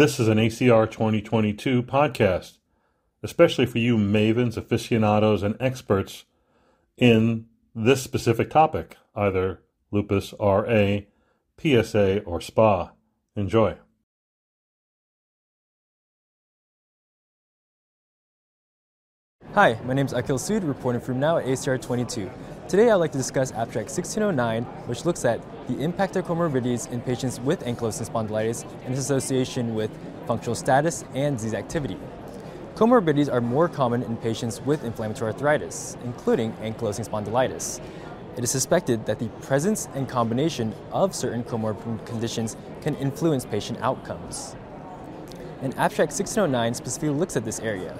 This is an ACR 2022 podcast, especially for you mavens, aficionados, and experts in this specific topic, either lupus, RA, PSA, or SPA. Enjoy. Hi, my name is Akhil Sood, reporting from Now at ACR 22. Today I'd like to discuss abstract 1609, which looks at the impact of comorbidities in patients with ankylosing spondylitis and its association with functional status and disease activity. Comorbidities are more common in patients with inflammatory arthritis, including ankylosing spondylitis. It is suspected that the presence and combination of certain comorbid conditions can influence patient outcomes. And abstract 1609 specifically looks at this area.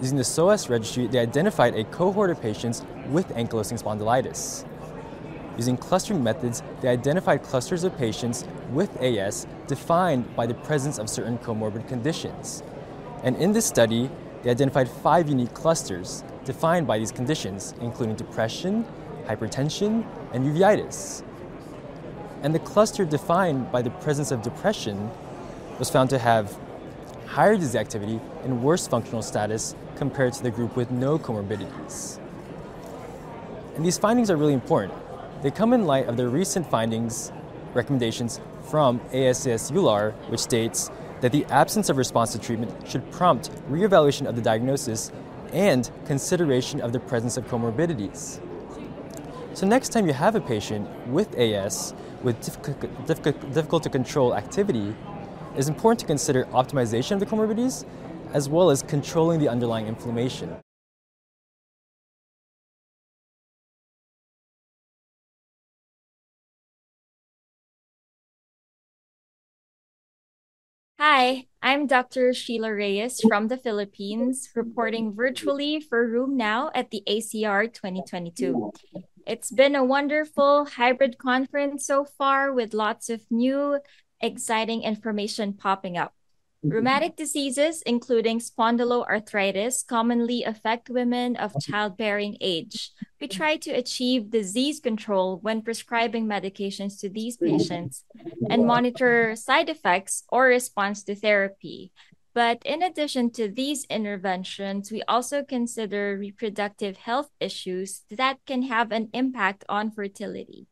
Using the SOAS registry, they identified a cohort of patients with ankylosing spondylitis. Using clustering methods, they identified clusters of patients with AS defined by the presence of certain comorbid conditions. And in this study, they identified 5 unique clusters defined by these conditions, including depression, hypertension, and uveitis. And the cluster defined by the presence of depression was found to have higher disease activity and worse functional status compared to the group with no comorbidities. And these findings are really important. They come in light of the recent findings, recommendations from ASAS ULAR, which states that the absence of response to treatment should prompt reevaluation of the diagnosis and consideration of the presence of comorbidities. So next time you have a patient with AS with difficult to control activity, it is important to consider optimization of the comorbidities as well as controlling the underlying inflammation. Hi, I'm Dr. Sheila Reyes from the Philippines, reporting virtually for Room Now at the ACR 2022. It's been a wonderful hybrid conference so far with lots of new, exciting information popping up. Rheumatic diseases, including spondyloarthritis, commonly affect women of childbearing age. We try to achieve disease control when prescribing medications to these patients and monitor side effects or response to therapy. But in addition to these interventions, we also consider reproductive health issues that can have an impact on fertility.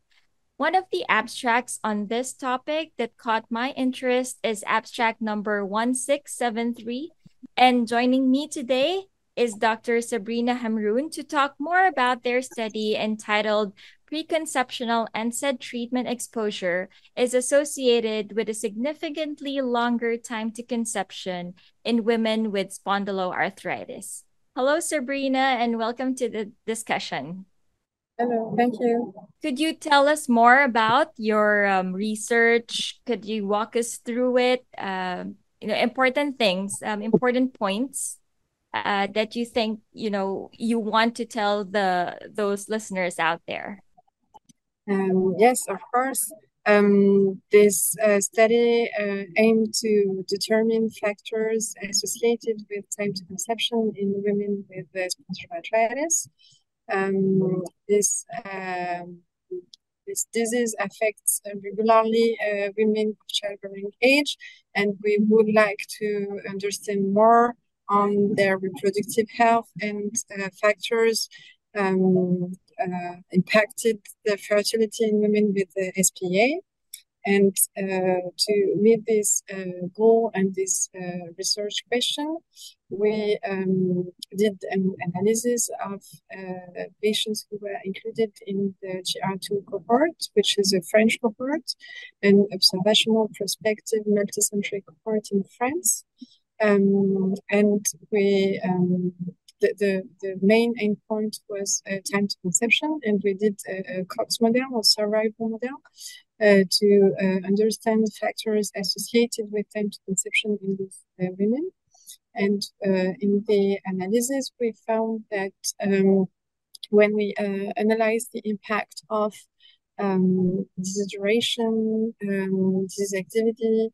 One of the abstracts on this topic that caught my interest is abstract number 1673. And joining me today is Dr. Sabrina Hamroun to talk more about their study entitled Preconceptional NSAID Treatment Exposure is Associated with a Significantly Longer Time to Conception in Women with Spondyloarthritis. Hello, Sabrina, and welcome to the discussion. Hello, thank you. Could you tell us more about your research? Could you walk us through it? Important things, important points that you think you want to tell those listeners out there. Yes, of course. This study aimed to determine factors associated with time to conception in women with spondyloarthritis. This disease affects regularly women of childbearing age, and we would like to understand more on their reproductive health and factors impacted the fertility in women with SPA. And to meet this goal and this research question, we did an analysis of patients who were included in the GR2 cohort, which is a French cohort, an observational prospective multicentric cohort in France. And we the main endpoint was time to conception, and we did a Cox model or survival model to understand factors associated with time to conception in these women. And in the analysis, we found that when we analyzed the impact of disease duration, disease activity,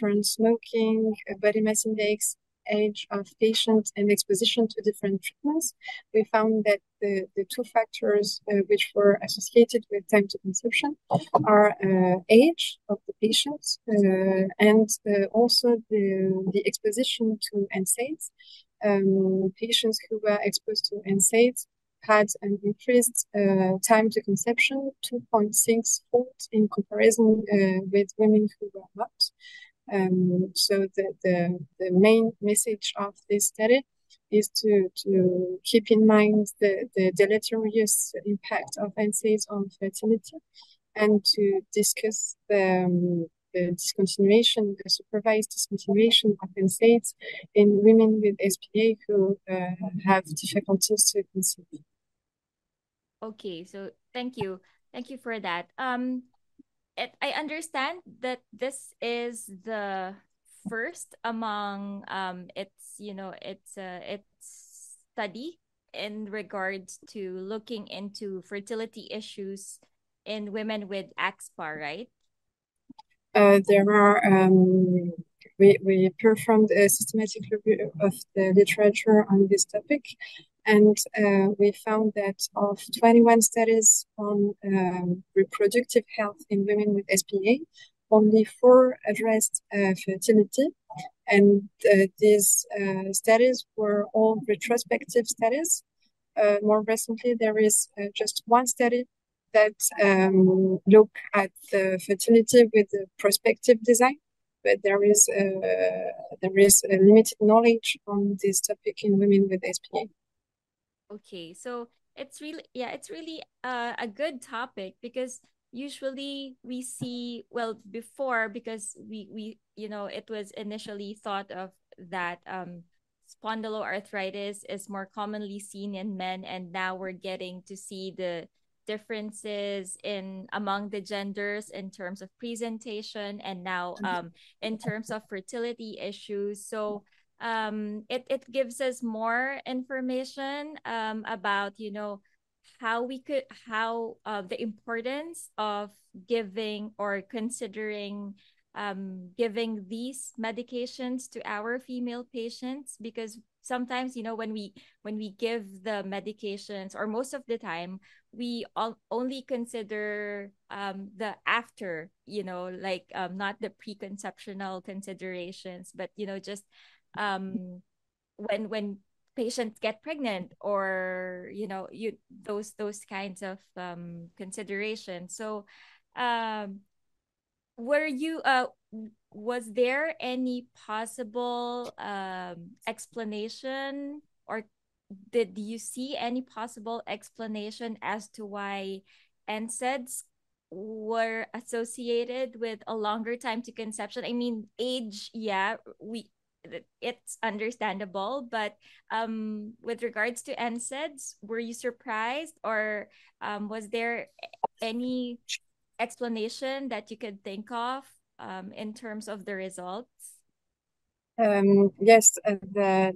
current smoking, body mass index, age of patients, and exposition to different treatments, we found that the two factors which were associated with time to conception are age of the patients and also the exposition to NSAIDs. Patients who were exposed to NSAIDs had an increased time to conception 2.6-fold in comparison with women who were not. So the main message of this study is to keep in mind the deleterious impact of NSAIDs on fertility and to discuss the discontinuation, the supervised discontinuation of NSAIDs in women with SPA who have difficulties to conceive. Okay, so thank you. Thank you for that. I understand that this is the first among its study in regards to looking into fertility issues in women with AXSpA, right? There are we performed a systematic review of the literature on this topic, and we found that of 21 studies on reproductive health in women with SPA, only 4 addressed fertility, and these studies were all retrospective studies. More recently, there is just one study that look at the fertility with the prospective design, but there is a limited knowledge on this topic in women with SPA. Okay, so it's really a good topic, because usually we see, well, before, because we it was initially thought of that spondyloarthritis is more commonly seen in men, and now we're getting to see the differences in among the genders in terms of presentation, and now in terms of fertility issues. So it gives us more information about how the importance of giving or considering giving these medications to our female patients, because sometimes, when we give the medications, or most of the time, we only consider the after, not the preconceptional considerations, but, just when patients get pregnant, or, those kinds of considerations. So were you... was there any possible explanation, or did you see any possible explanation as to why NSAIDs were associated with a longer time to conception? I mean, age, it's understandable, but with regards to NSAIDs, were you surprised, or was there any explanation that you could think of in terms of the results? Yes, the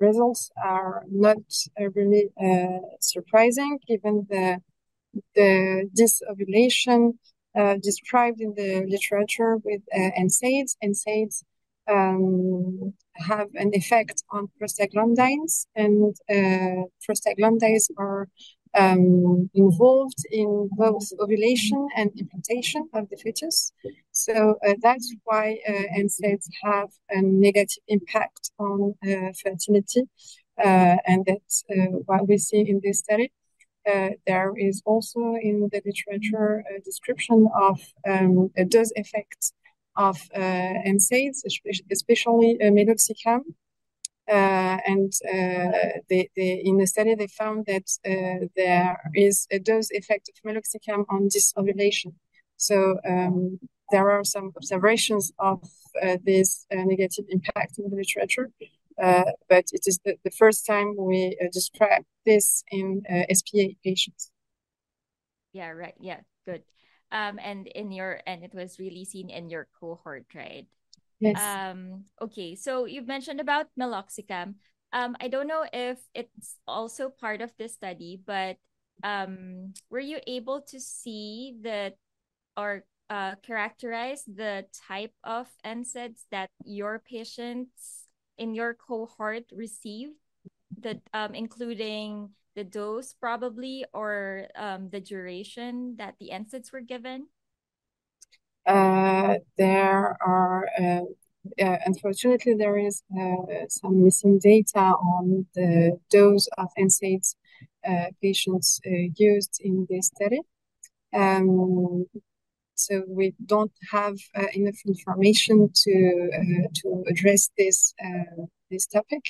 results are not really surprising, given the disovulation described in the literature with NSAIDs. NSAIDs have an effect on prostaglandins, and prostaglandins are involved in both ovulation and implantation of the fetus. So that's why NSAIDs have a negative impact on fertility, and that's what we see in this study. There is also in the literature a description of a dose effect of NSAIDs, especially meloxicam. And they in the study, they found that there is a dose effect of meloxicam on disovulation. So there are some observations of this negative impact in the literature, but it is the first time we describe this in SPA patients. Yeah, right. Yeah, good. And it was really seen in your cohort, right? Yes. Okay, so you've mentioned about meloxicam. I don't know if it's also part of this study, but were you able to see characterize the type of NSAIDs that your patients in your cohort received, that including the dose probably, or the duration that the NSAIDs were given? There are, unfortunately, there is some missing data on the dose of NSAIDs patients used in this study. So we don't have enough information to address this this topic.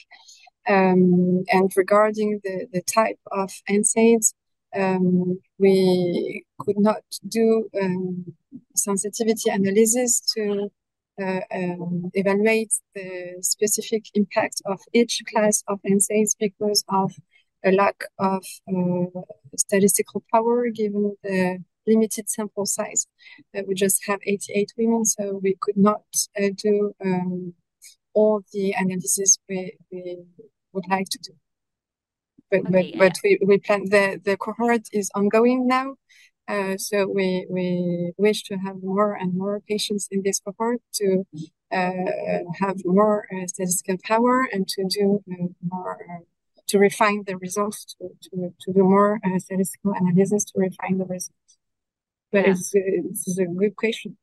And regarding the type of NSAIDs, we could not do sensitivity analysis to evaluate the specific impact of each class of NSAIDs because of a lack of statistical power given the limited sample size. We just have 88 women, so we could not do all the analysis we would like to do. But we plan, the cohort is ongoing now, so we wish to have more and more patients in this cohort to have more statistical power and to do more, to refine the results, to do more statistical analysis to refine the results. But yeah, it's a good question.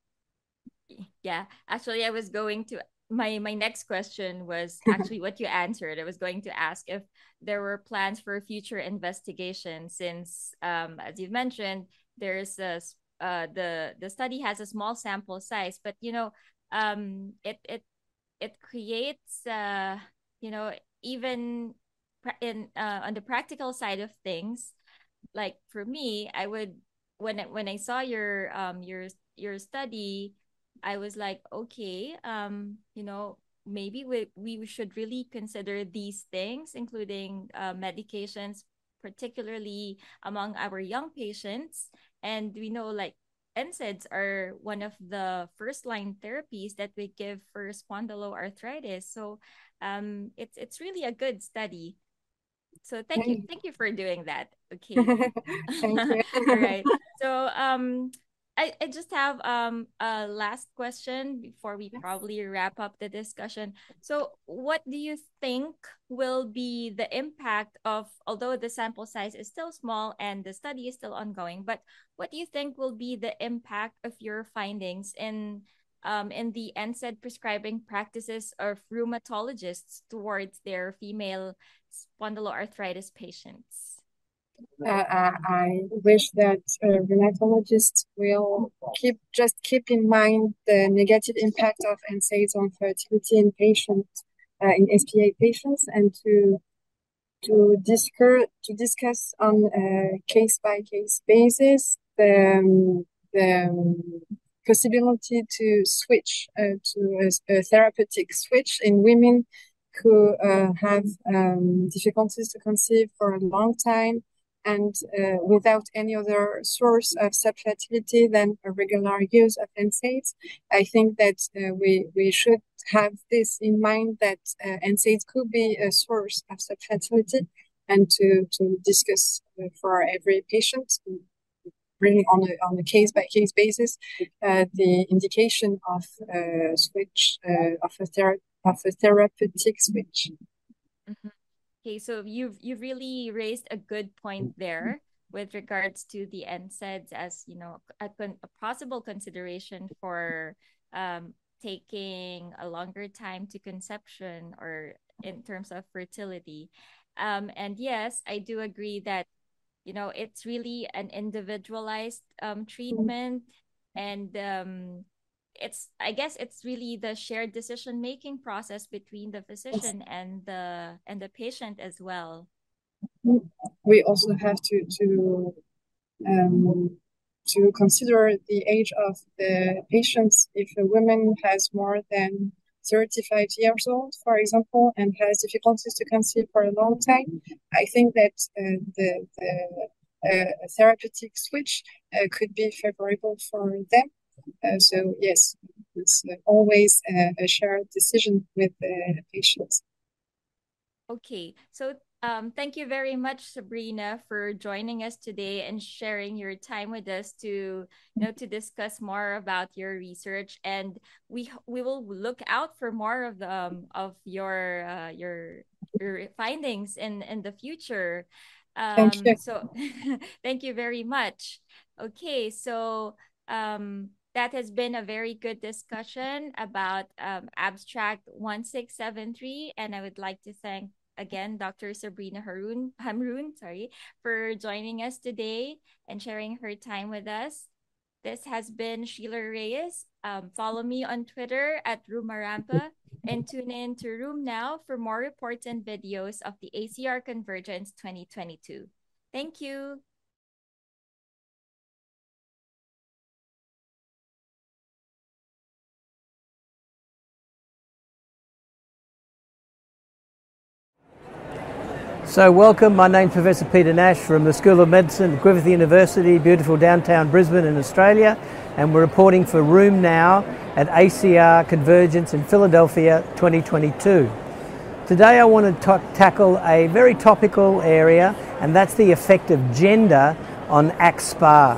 Yeah, actually, I was going to, my next question was actually what you answered. I was going to ask if there were plans for future investigation since, as you've mentioned, there is a, the study has a small sample size, but you know, it creates, you know, even in on the practical side of things, like for me, I would, when I saw your study, I was like, okay, you know, maybe we should really consider these things, including medications, particularly among our young patients. And we know like NSAIDs are one of the first line therapies that we give for spondyloarthritis. So it's really a good study. So thank you for doing that. Okay. Thank you. All right. So I just have a last question before we probably wrap up the discussion. So what do you think will be the impact of, although the sample size is still small and the study is still ongoing, but what do you think will be the impact of your findings in the NSAID prescribing practices of rheumatologists towards their female spondyloarthritis patients? I wish that rheumatologists will keep in mind the negative impact of NSAIDs on fertility in patients, in SPA patients, and to discuss on a case by case basis the possibility to switch to a therapeutic switch in women who have difficulties to conceive for a long time and without any other source of subfertility than a regular use of NSAIDs. I think that we should have this in mind, that NSAIDs could be a source of subfertility, and to discuss for every patient, really on a case-by-case basis, the indication of switch of a therapeutic switch. Mm-hmm. Okay, so you really raised a good point there with regards to the NSAIDs as, you know, a possible consideration for taking a longer time to conception or in terms of fertility. And yes, I do agree that, you know, it's really an individualized treatment, and I guess it's really the shared decision making process between the physician and the patient as well. We also have to consider the age of the patients. If a woman has more than 35 years old, for example, and has difficulties to conceive for a long time, I think that the therapeutic switch could be favorable for them. So yes, it's always a shared decision with the patients. Okay, so thank you very much, Sabrina, for joining us today and sharing your time with us to discuss more about your research. And we will look out for more of your findings in the future. Thank you. So thank you very much. Okay, so that has been a very good discussion about abstract 1673, and I would like to thank again Dr. Sabrina Hamroun, for joining us today and sharing her time with us. This has been Sheila Reyes. Follow me on Twitter at Rumarampa, and tune in to Room Now for more reports and videos of the ACR Convergence 2022. Thank you. So welcome, my name's Professor Peter Nash from the School of Medicine at Griffith University, beautiful downtown Brisbane in Australia, and we're reporting for Room Now at ACR Convergence in Philadelphia 2022. Today I want to tackle a very topical area, and that's the effect of gender on AXSpA.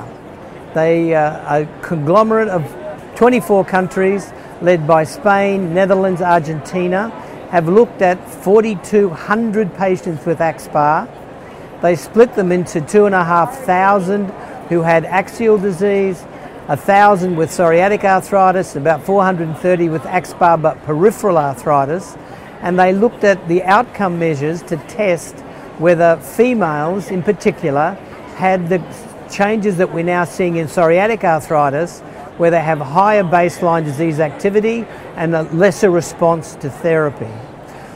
They are a conglomerate of 24 countries led by Spain, Netherlands, Argentina, have looked at 4,200 patients with AXSpA. They split them into 2,500 who had axial disease, 1,000 with psoriatic arthritis, about 430 with AXSpA but peripheral arthritis, and they looked at the outcome measures to test whether females in particular had the changes that we're now seeing in psoriatic arthritis, where they have higher baseline disease activity and a lesser response to therapy.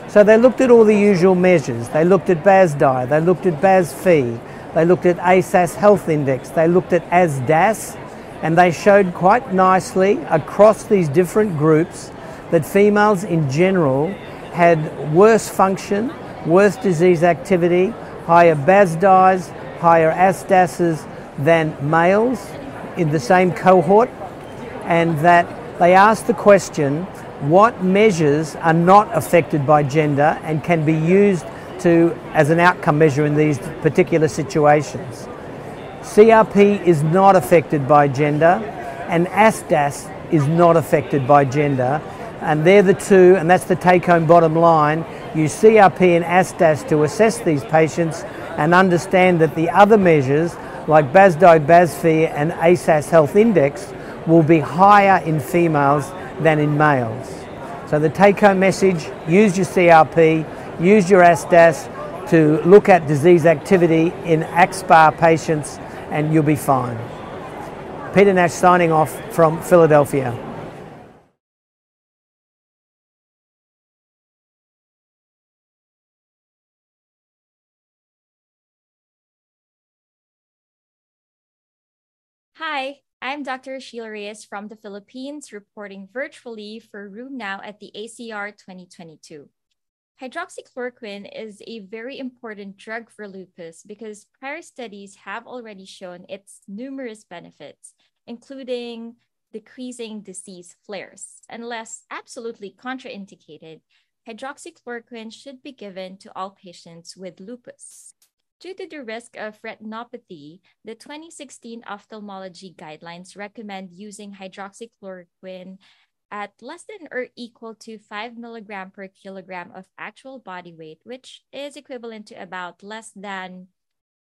So they looked at all the usual measures. They looked at BASDAI, they looked at BASFI, they looked at ASAS Health Index, they looked at ASDAS, and they showed quite nicely across these different groups that females in general had worse function, worse disease activity, higher BASDAIs, higher ASDASs than males in the same cohort, and that they asked the question, what measures are not affected by gender and can be used to as an outcome measure in these particular situations. CRP is not affected by gender, and ASDAS is not affected by gender, and they're the two, and that's the take-home bottom line. Use CRP and ASDAS to assess these patients and understand that the other measures like BASDAI, BASFI and ASAS Health Index will be higher in females than in males. So the take-home message, use your CRP, use your ASDAS to look at disease activity in AXSpA patients, and you'll be fine. Peter Nash signing off from Philadelphia. Hi, I'm Dr. Sheila Reyes from the Philippines, reporting virtually for Room Now at the ACR 2022. Hydroxychloroquine is a very important drug for lupus because prior studies have already shown its numerous benefits, including decreasing disease flares. Unless absolutely contraindicated, hydroxychloroquine should be given to all patients with lupus. Due to the risk of retinopathy, the 2016 ophthalmology guidelines recommend using hydroxychloroquine at less than or equal to 5 mg per kilogram of actual body weight, which is equivalent to about less than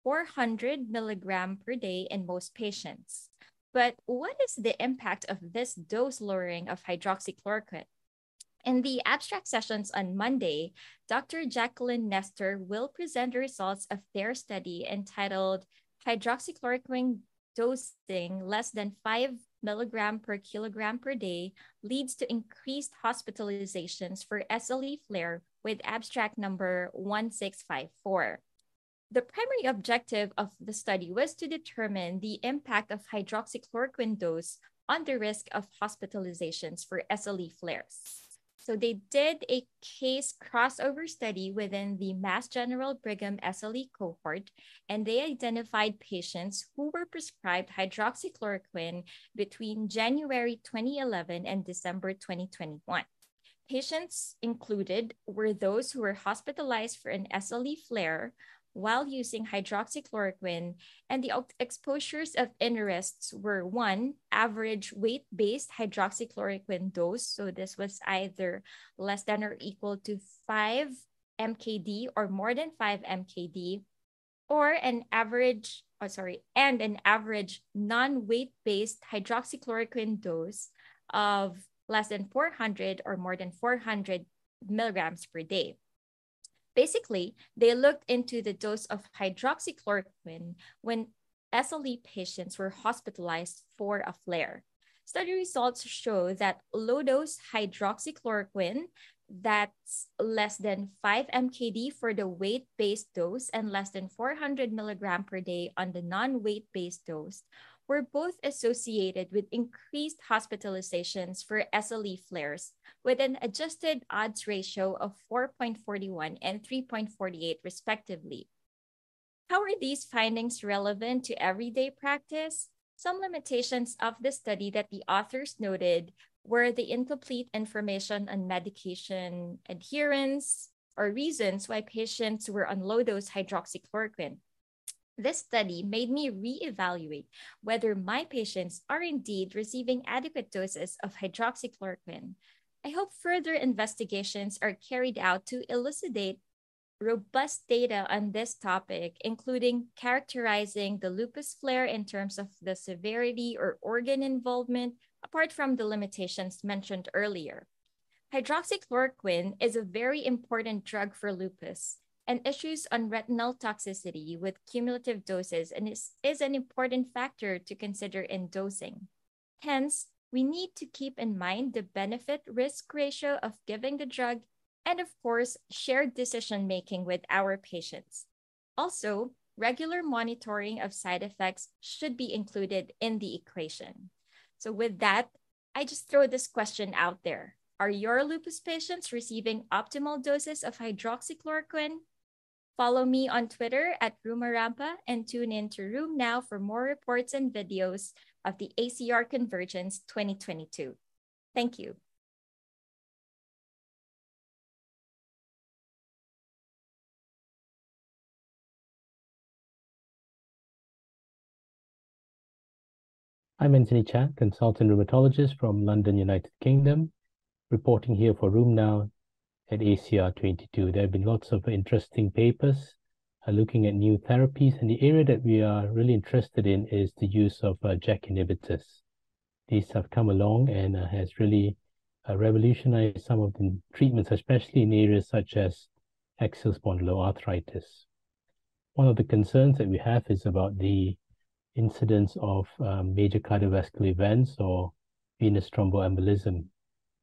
400 mg per day in most patients. But what is the impact of this dose lowering of hydroxychloroquine? In the abstract sessions on Monday, Dr. Jacqueline Nestor will present the results of their study entitled Hydroxychloroquine Dosing Less Than 5 mg per kilogram per day Leads to Increased Hospitalizations for SLE Flare with abstract number 1654. The primary objective of the study was to determine the impact of hydroxychloroquine dose on the risk of hospitalizations for SLE flares. So they did a case crossover study within the Mass General Brigham SLE cohort, and they identified patients who were prescribed hydroxychloroquine between January 2011 and December 2021. Patients included were those who were hospitalized for an SLE flare while using hydroxychloroquine, and the exposures of interests were one, average weight-based hydroxychloroquine dose. So this was either less than or equal to 5 mkd or more than 5 mkd or an average non-weight-based hydroxychloroquine dose of less than 400 or more than 400 milligrams per day. Basically, they looked into the dose of hydroxychloroquine when SLE patients were hospitalized for a flare. Study results show that low-dose hydroxychloroquine, that's less than 5 mkd for the weight-based dose and less than 400 milligram per day on the non-weight-based dose, were both associated with increased hospitalizations for SLE flares with an adjusted odds ratio of 4.41 and 3.48 respectively. How are these findings relevant to everyday practice? Some limitations of the study that the authors noted were the incomplete information on medication adherence or reasons why patients were on low-dose hydroxychloroquine. This study made me reevaluate whether my patients are indeed receiving adequate doses of hydroxychloroquine. I hope further investigations are carried out to elucidate robust data on this topic, including characterizing the lupus flare in terms of the severity or organ involvement, apart from the limitations mentioned earlier. Hydroxychloroquine is a very important drug for lupus, and issues on retinal toxicity with cumulative doses and is an important factor to consider in dosing. Hence, we need to keep in mind the benefit-risk ratio of giving the drug and, of course, shared decision-making with our patients. Also, regular monitoring of side effects should be included in the equation. So with that, I just throw this question out there. Are your lupus patients receiving optimal doses of hydroxychloroquine? Follow me on Twitter at Rumarampa and tune in to Room Now for more reports and videos of the ACR Convergence 2022. Thank you. I'm Anthony Chan, consultant rheumatologist from London, United Kingdom, reporting here for Room Now at ACR 22. There have been lots of interesting papers looking at new therapies, and the area that we are really interested in is the use of JAK inhibitors. These have come along and has really revolutionized some of the treatments, especially in areas such as axial spondyloarthritis. One of the concerns that we have is about the incidence of major cardiovascular events or venous thromboembolism.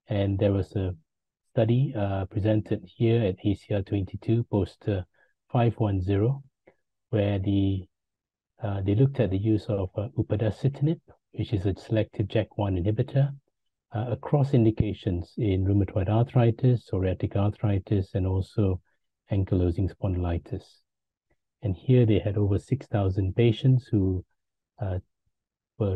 And there was a study presented here at ACR 22, poster 510, where they looked at the use of upadacitinib, which is a selective JAK1 inhibitor, across indications in rheumatoid arthritis, psoriatic arthritis, and also ankylosing spondylitis. And here they had over 6,000 patients who were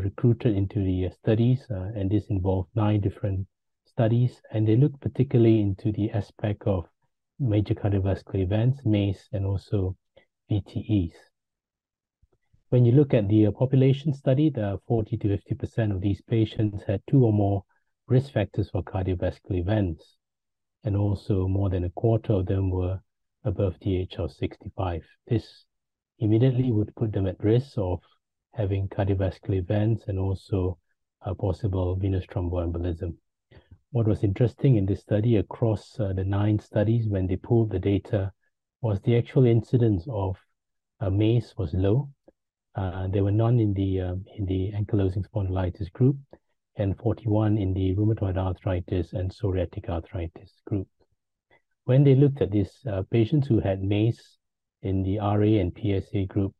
recruited into the studies, and this involved 9 different studies, and they looked particularly into the aspect of major cardiovascular events, MACE, and also VTEs. When you look at the population studied, 40 to 50% of these patients had 2 or more risk factors for cardiovascular events, and also more than a quarter of them were above the age of 65. This immediately would put them at risk of having cardiovascular events and also a possible venous thromboembolism. What was interesting in this study across the 9 studies when they pulled the data was the actual incidence of MACE was low. There were none in the ankylosing spondylitis group and 41 in the rheumatoid arthritis and psoriatic arthritis group. When they looked at these patients who had MACE in the RA and PSA group,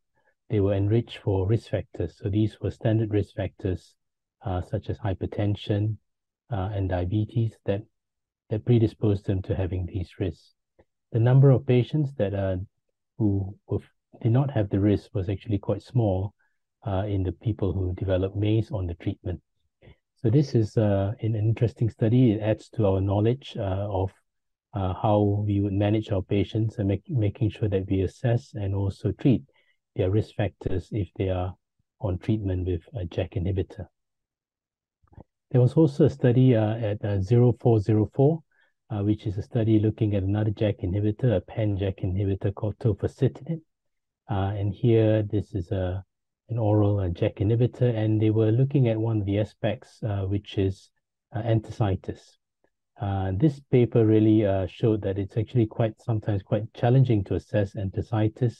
they were enriched for risk factors. So these were standard risk factors such as hypertension, and diabetes that predisposed them to having these risks. The number of patients that who did not have the risk was actually quite small in the people who developed MACE on the treatment. So this is an interesting study. It adds to our knowledge of how we would manage our patients and making sure that we assess and also treat their risk factors if they are on treatment with a JAK inhibitor. There was also a study at 0404, which is a study looking at another JAK inhibitor, a pan-JAK inhibitor called tofacitinib. And here, this is an oral JAK inhibitor, and they were looking at one of the aspects, which is enthesitis. This paper really showed that it's actually sometimes quite challenging to assess enthesitis,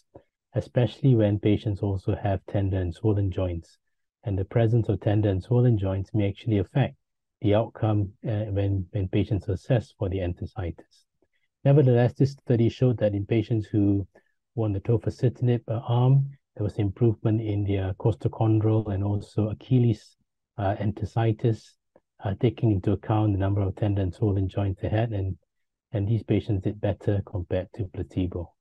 especially when patients also have tender and swollen joints. And the presence of tender and swollen joints may actually affect the outcome when patients are assessed for the enthesitis. Nevertheless, this study showed that in patients who were on the tofacitinib arm, there was improvement in their costochondral and also Achilles enthesitis, taking into account the number of tender and swollen joints they had, and these patients did better compared to placebo.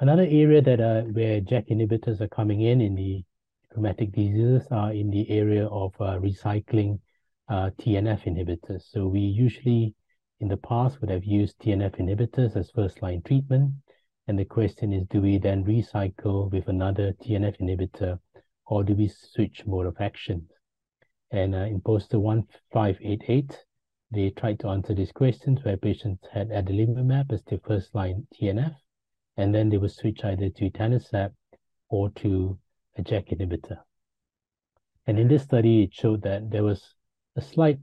Another area that where JAK inhibitors are coming in the rheumatic diseases are in the area of recycling TNF inhibitors. So we usually in the past would have used TNF inhibitors as first-line treatment, and the question is, do we then recycle with another TNF inhibitor, or do we switch mode of action? And in poster 1588, they tried to answer these questions where patients had adalimumab as their first-line TNF, and then they would switch either to etanercept or to a JAK inhibitor. And in this study, it showed that there was a slight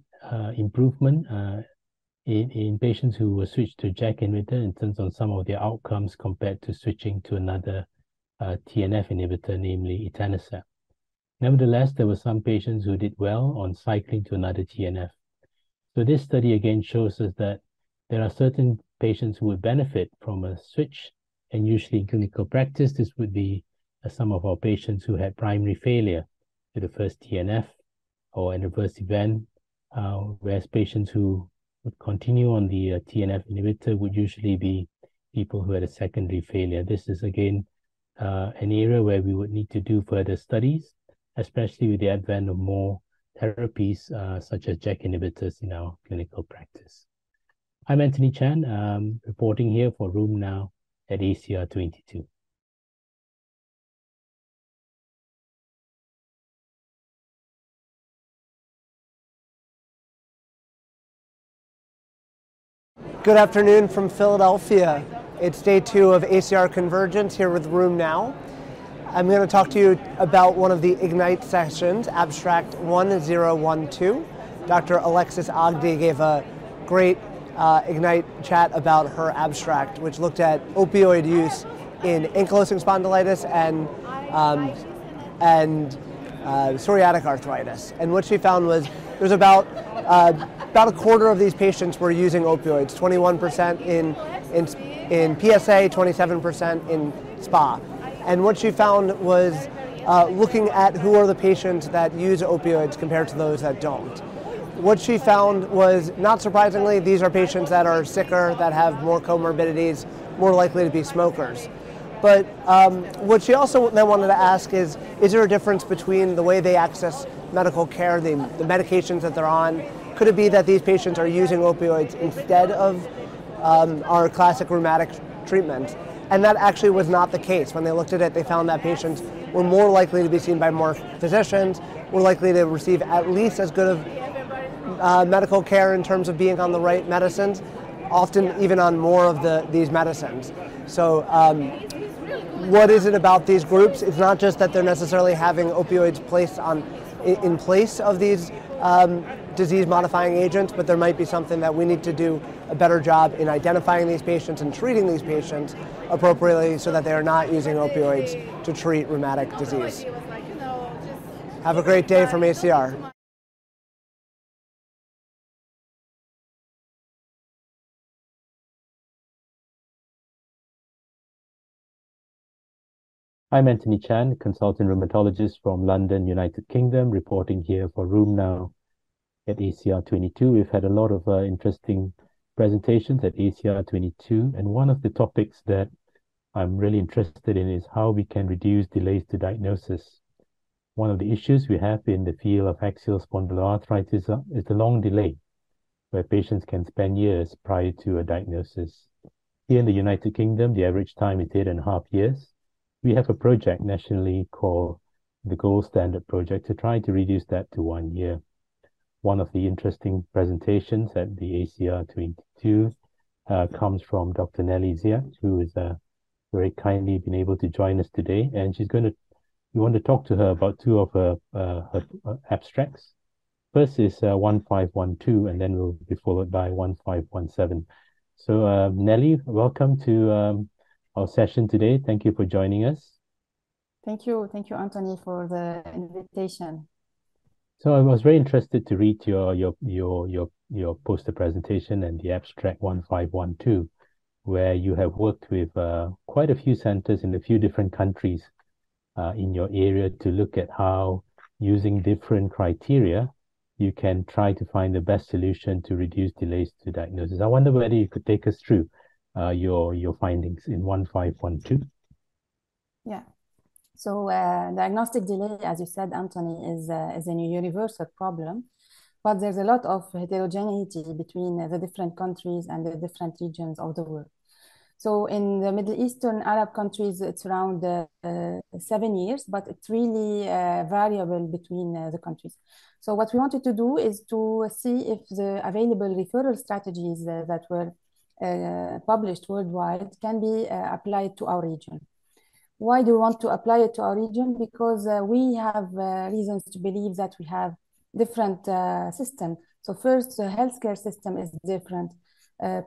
improvement in patients who were switched to JAK inhibitor in terms of some of their outcomes compared to switching to another TNF inhibitor, namely etanercept. Nevertheless, there were some patients who did well on cycling to another TNF. So this study again shows us that there are certain patients who would benefit from a switch, and usually in clinical practice, this would be some of our patients who had primary failure to the first TNF or an adverse event, whereas patients who would continue on the TNF inhibitor would usually be people who had a secondary failure. This is again an area where we would need to do further studies, especially with the advent of more therapies such as JAK inhibitors in our clinical practice. I'm Anthony Chan, reporting here for Room Now at ACR 22. Good afternoon from Philadelphia. It's day 2 of ACR Convergence here with Room Now. I'm going to talk to you about one of the IGNITE sessions, abstract 1012. Dr. Alexis Agdi gave a great IGNITE chat about her abstract, which looked at opioid use in ankylosing spondylitis and psoriatic arthritis. And what she found was there's about a quarter of these patients were using opioids, 21% in PSA, 27% in SPA. And what she found was looking at who are the patients that use opioids compared to those that don't. What she found was, not surprisingly, these are patients that are sicker, that have more comorbidities, more likely to be smokers. But what she also then wanted to ask is there a difference between the way they access medical care, the medications that they're on? Could it be that these patients are using opioids instead of our classic rheumatic treatments? And that actually was not the case. When they looked at it, they found that patients were more likely to be seen by more physicians, were likely to receive at least as good of medical care in terms of being on the right medicines, often even on more of these medicines. So what is it about these groups? It's not just that they're necessarily having opioids placed in place of these disease-modifying agents, but there might be something that we need to do a better job in identifying these patients and treating these patients appropriately so that they are not using opioids to treat rheumatic disease. Have a great day from ACR. I'm Anthony Chan, consultant rheumatologist from London, United Kingdom, reporting here for Room Now at ACR 22. We've had a lot of interesting presentations at ACR 22, and one of the topics that I'm really interested in is how we can reduce delays to diagnosis. One of the issues we have in the field of axial spondyloarthritis is the long delay, where patients can spend years prior to a diagnosis. Here in the United Kingdom, the average time is 8.5 years. We have a project nationally called the Gold Standard Project to try to reduce that to 1 year. One of the interesting presentations at the ACR 22 comes from Dr. Nelly Ziak, who is a very kindly been able to join us today, and she's going to, we want to talk to her about two of her, her abstracts. First is 1512, and then we'll be followed by 1517. So Nelly, welcome to our session today. Thank you for joining us. Thank you, Anthony, for the invitation. So I was very interested to read your poster presentation and the abstract 1512, where you have worked with quite a few centers in a few different countries in your area to look at how, using different criteria, you can try to find the best solution to reduce delays to diagnosis. I wonder whether you could take us through your findings in 1512. Yeah. So diagnostic delay, as you said, Anthony, is a universal problem, but there's a lot of heterogeneity between the different countries and the different regions of the world. So in the Middle Eastern Arab countries, it's around 7 years, but it's really variable between the countries. So what we wanted to do is to see if the available referral strategies that were published worldwide can be applied to our region. Why do we want to apply it to our region? Because we have reasons to believe that we have different systems. So first, the healthcare system is different.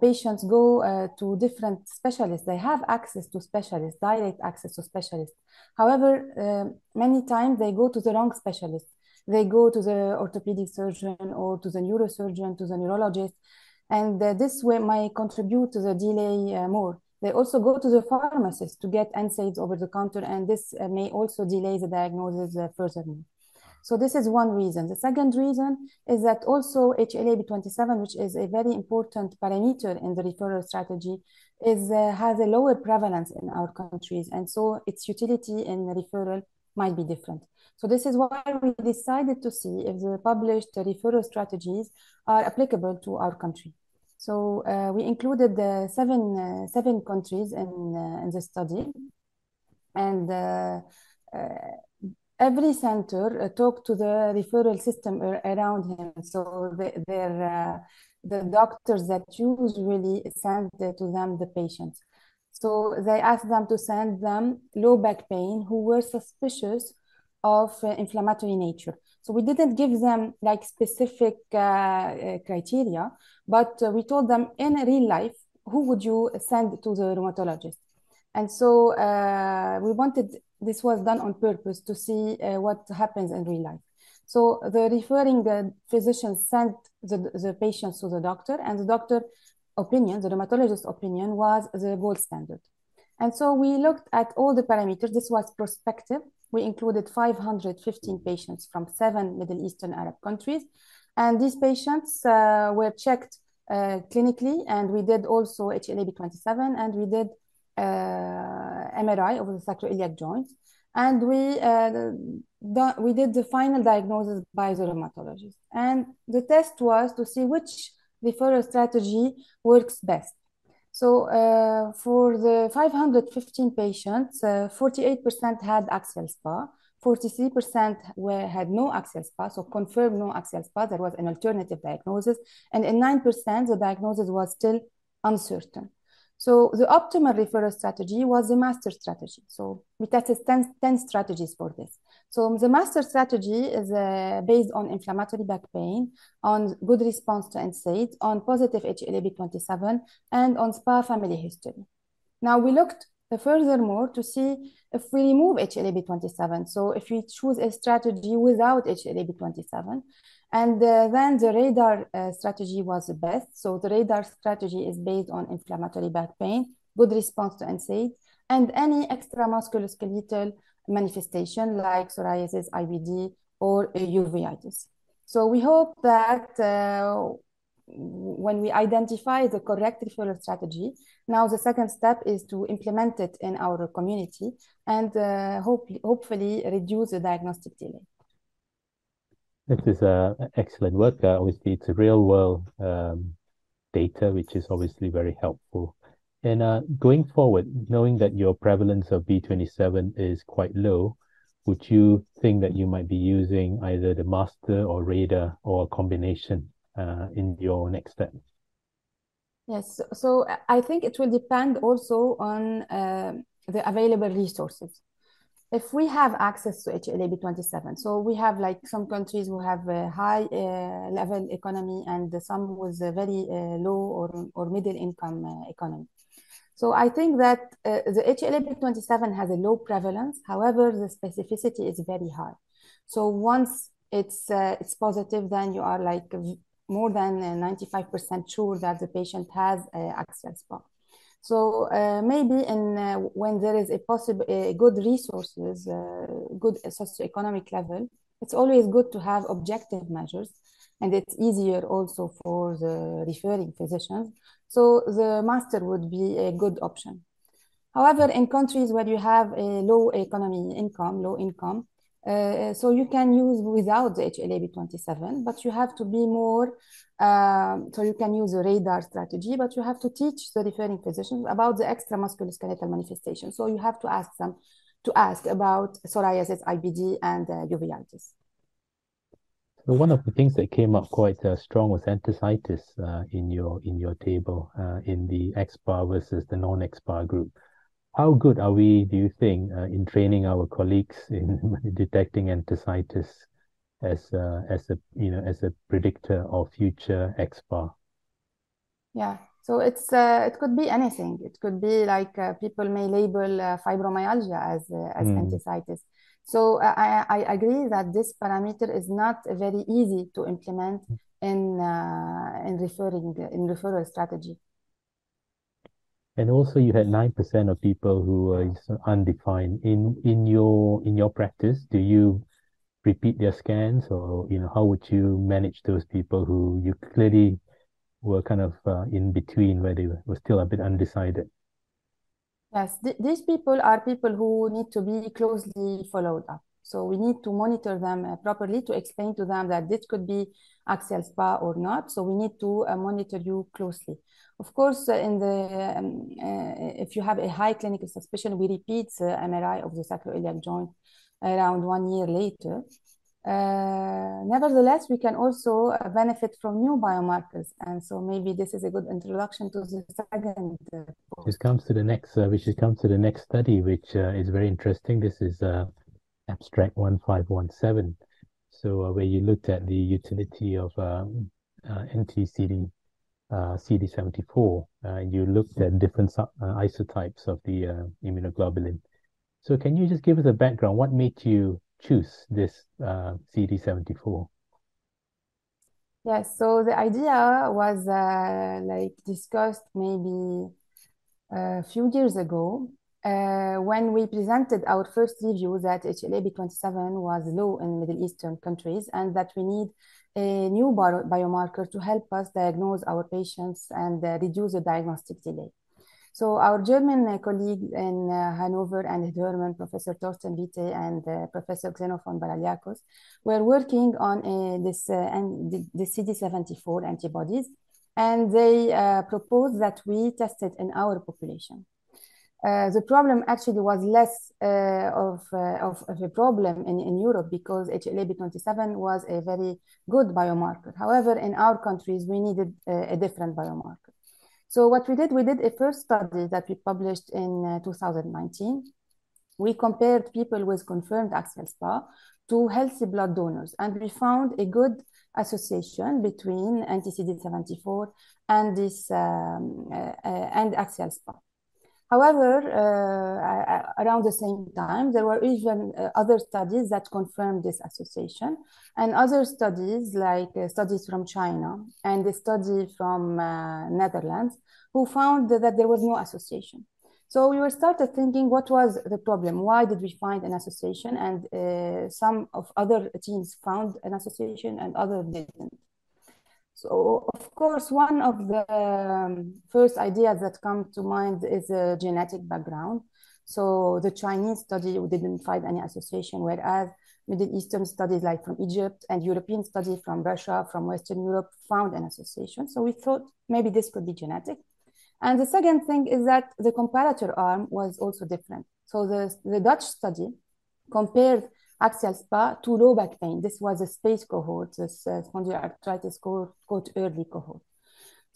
Patients go to different specialists. They have access to specialists, direct access to specialists. However, many times they go to the wrong specialist. They go to the orthopedic surgeon or to the neurosurgeon, to the neurologist. And this way might contribute to the delay more. They also go to the pharmacist to get NSAIDs over the counter, and this may also delay the diagnosis further. So this is one reason. The second reason is that also HLA-B27, which is a very important parameter in the referral strategy, is has a lower prevalence in our countries, and so its utility in the referral might be different. So this is why we decided to see if the published referral strategies are applicable to our country. So we included the seven countries in the study, and every center talked to the referral system around him. So the doctors that usually send to them the patients. So they asked them to send them low back pain who were suspicious of inflammatory nature. So we didn't give them like specific criteria, but we told them in real life, who would you send to the rheumatologist? And so we wanted, this was done on purpose to see what happens in real life. So the referring physician sent the patients to the doctor, and the doctor's opinion, the rheumatologist's opinion, was the gold standard. And so we looked at all the parameters. This was prospective. We included 515 patients from 7 Middle Eastern Arab countries. And these patients were checked clinically, and we did also HLA-B27, and we did MRI of the sacroiliac joint. And we did the final diagnosis by the rheumatologist. And the test was to see which referral strategy works best. So for the 515 patients, 48% had AXSPA, 43% had no AXSPA, so confirmed no AXSPA, there was an alternative diagnosis, and in 9% the diagnosis was still uncertain. So the optimal referral strategy was the master strategy. So we tested 10 strategies for this. So the master strategy is based on inflammatory back pain, on good response to NSAIDs, on positive HLA-B27, and on SPA family history. Now we looked furthermore to see if we remove HLA-B27. So if we choose a strategy without HLA-B27, and then the RADAR strategy was the best. So the RADAR strategy is based on inflammatory back pain, good response to NSAIDs, and any extramusculoskeletal manifestation like psoriasis, IBD, or uveitis. So we hope that when we identify the correct referral strategy, now the second step is to implement it in our community and hopefully reduce the diagnostic delay. This is excellent work. Obviously, it's a real-world data, which is obviously very helpful. And going forward, knowing that your prevalence of B27 is quite low, would you think that you might be using either the master or radar or a combination in your next step? Yes. So I think it will depend also on the available resources. If we have access to HLA-B27, so we have like some countries who have a high level economy and some with a very low or middle income economy. So I think that the HLA-B27 has a low prevalence. However, the specificity is very high. So once it's positive, then you are like more than 95% sure that the patient has AXSPA. So maybe in when there is a possible good resources, good socioeconomic level, it's always good to have objective measures, and it's easier also for the referring physicians. So the master would be a good option. However, in countries where you have a low economy income, so you can use without the HLA-B27, but you have to be more, so you can use a RADAR strategy, but you have to teach the referring physicians about the extramusculoskeletal manifestation. So you have to ask them to ask about psoriasis, IBD, and uveitis. One of the things that came up quite strong was enthesitis in your table, in the axSpA versus the non-axSpA group. How good are we, do you think, in training our colleagues in detecting enthesitis as a predictor of future axSpA? Yeah, so it's it could be anything. It could be like people may label fibromyalgia as enthesitis. So I agree that this parameter is not very easy to implement in referral strategy. And also, you had 9% of people who are undefined. In your practice, do you repeat their scans, or how would you manage those people who you clearly were kind of in between, where they were still a bit undecided? Yes, these people are people who need to be closely followed up. So we need to monitor them properly to explain to them that this could be AXSpA or not. So we need to monitor you closely. Of course, if you have a high clinical suspicion, we repeat the MRI of the sacroiliac joint around 1 year later. Nevertheless, we can also benefit from new biomarkers. And so maybe this is a good introduction to the second. Which comes to the next study, which is very interesting. This is abstract 1517, so where you looked at the utility of CD74, and you looked at different isotypes of the immunoglobulin. So can you just give us a background? What made you choose this CD74? Yes, so the idea was like discussed maybe a few years ago, when we presented our first review that HLA-B27 was low in Middle Eastern countries and that we need a new biomarker to help us diagnose our patients and reduce the diagnostic delay. So our German colleagues in Hanover and German, Professor Thorsten Witte and Professor Xenophon Baraliakos, were working on the CD74 antibodies, and they proposed that we test it in our population. The problem actually was less of a problem in Europe because HLA-B27 was a very good biomarker. However, in our countries, we needed a different biomarker. So what we did a first study that we published in 2019. We compared people with confirmed AXSpA to healthy blood donors, and we found a good association between anti-CD74 and this and AXSpA. However, around the same time, there were even other studies that confirmed this association, and other studies like studies from China and a study from Netherlands, who found that there was no association. So we were started thinking, what was the problem? Why did we find an association? And some of other teams found an association and others didn't. So, of course, one of the first ideas that come to mind is a genetic background. So the Chinese study didn't find any association, whereas Middle Eastern studies like from Egypt and European study from Russia, from Western Europe, found an association. So we thought maybe this could be genetic. And the second thing is that the comparator arm was also different. So the Dutch study compared AXSpA to low back pain. This was a SPACE cohort, this spondyloarthritis cohort, early cohort.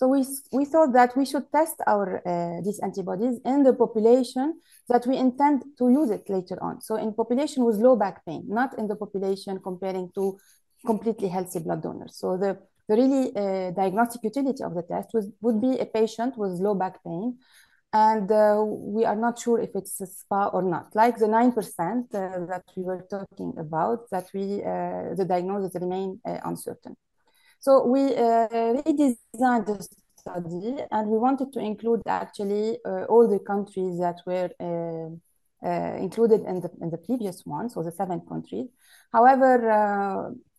So we thought that we should test our these antibodies in the population that we intend to use it later on. So in population with low back pain, not in the population comparing to completely healthy blood donors. So the really diagnostic utility of the test would be a patient with low back pain. And we are not sure if it's a SPA or not. Like the 9% that we were talking about, that we the diagnosis remain uncertain. So we redesigned the study, and we wanted to include actually all the countries that were included in the previous one, so the 7 countries. However,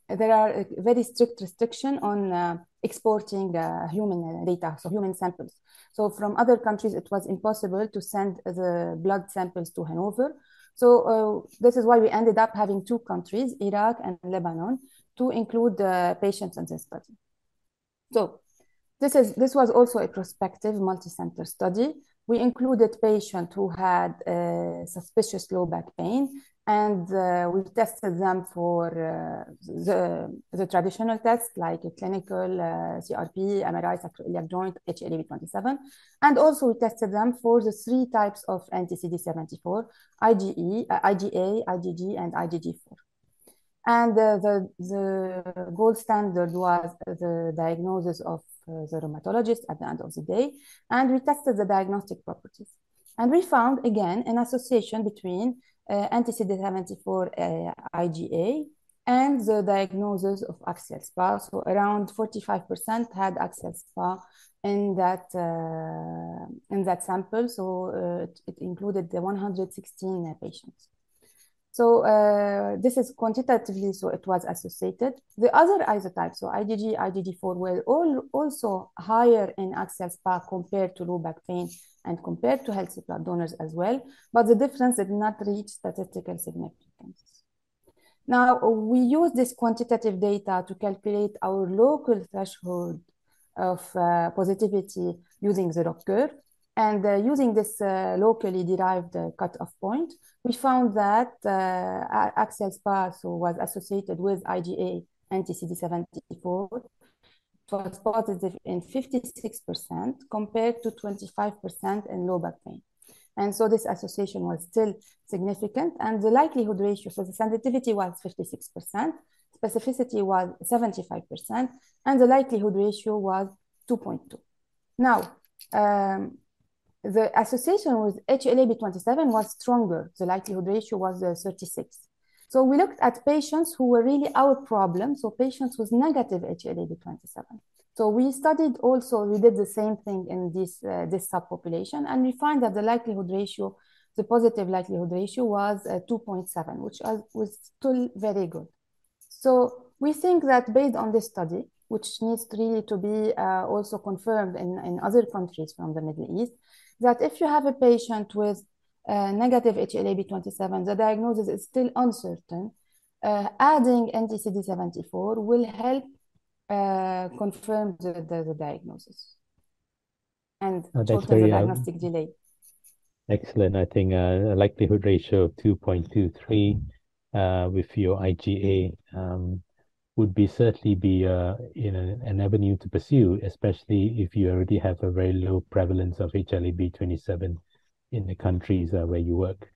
there are a very strict restriction on exporting human data, so human samples. So from other countries, it was impossible to send the blood samples to Hanover. So this is why we ended up having 2 countries, Iraq and Lebanon, to include patients in this study. So this was also a prospective multi-center study. We included patients who had suspicious low back pain, and we tested them for the traditional tests like a clinical CRP, MRI, sacroiliac joint, HLA-B27, and also we tested them for the 3 types of anti-CD74, IgE, IgA, IgG, and IgG4. And the gold standard was the diagnosis of the rheumatologist at the end of the day, and we tested the diagnostic properties. And we found, again, an association between anti-CD74 IgA and the diagnosis of AXSpA. So around 45% had AXSpA in that sample. So it included the 116 patients. So this is quantitatively, so it was associated. The other isotypes, so IgG, IgG4, were all also higher in AXSpA compared to low back pain and compared to healthy blood donors as well, but the difference did not reach statistical significance. Now, we use this quantitative data to calculate our local threshold of positivity using the ROC curve. And using this locally derived cutoff point, we found that AXSpA was associated with IgA anti-CD74. It was positive in 56% compared to 25% in low back pain. And so this association was still significant. And the likelihood ratio, so the sensitivity was 56%, specificity was 75%, and the likelihood ratio was 2.2. Now, the association with HLA-B27 was stronger. The likelihood ratio was 36. So we looked at patients who were really our problem, so patients with negative HLA-B27. So we studied also, we did the same thing in this subpopulation, and we find that the likelihood ratio, the positive likelihood ratio was 2.7, which was still very good. So we think that based on this study, which needs really to be also confirmed in other countries from the Middle East, that if you have a patient with negative HLA-B27, the diagnosis is still uncertain. Adding anti-CD74 will help confirm the diagnosis and shorten the diagnostic delay. Excellent. I think a likelihood ratio of 2.23 with your IgA would be certainly be an avenue to pursue, especially if you already have a very low prevalence of HLA-B27 in the countries where you work.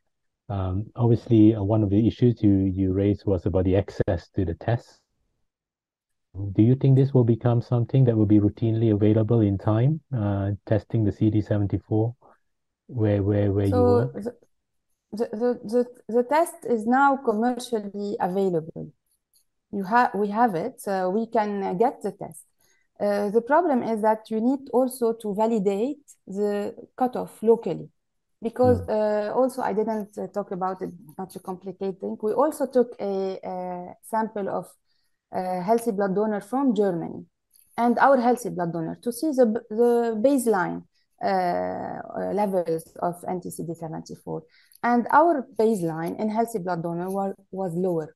Obviously, one of the issues you raised was about the access to the tests. Do you think this will become something that will be routinely available in time, testing the CD74 where you work? The test is now commercially available. We have it, so we can get the test. The problem is that you need also to validate the cutoff locally, because also I didn't talk about it, not to complicate things. We also took a sample of healthy blood donor from Germany and our healthy blood donor to see the baseline levels of anti-CD74. And our baseline in healthy blood donor was lower.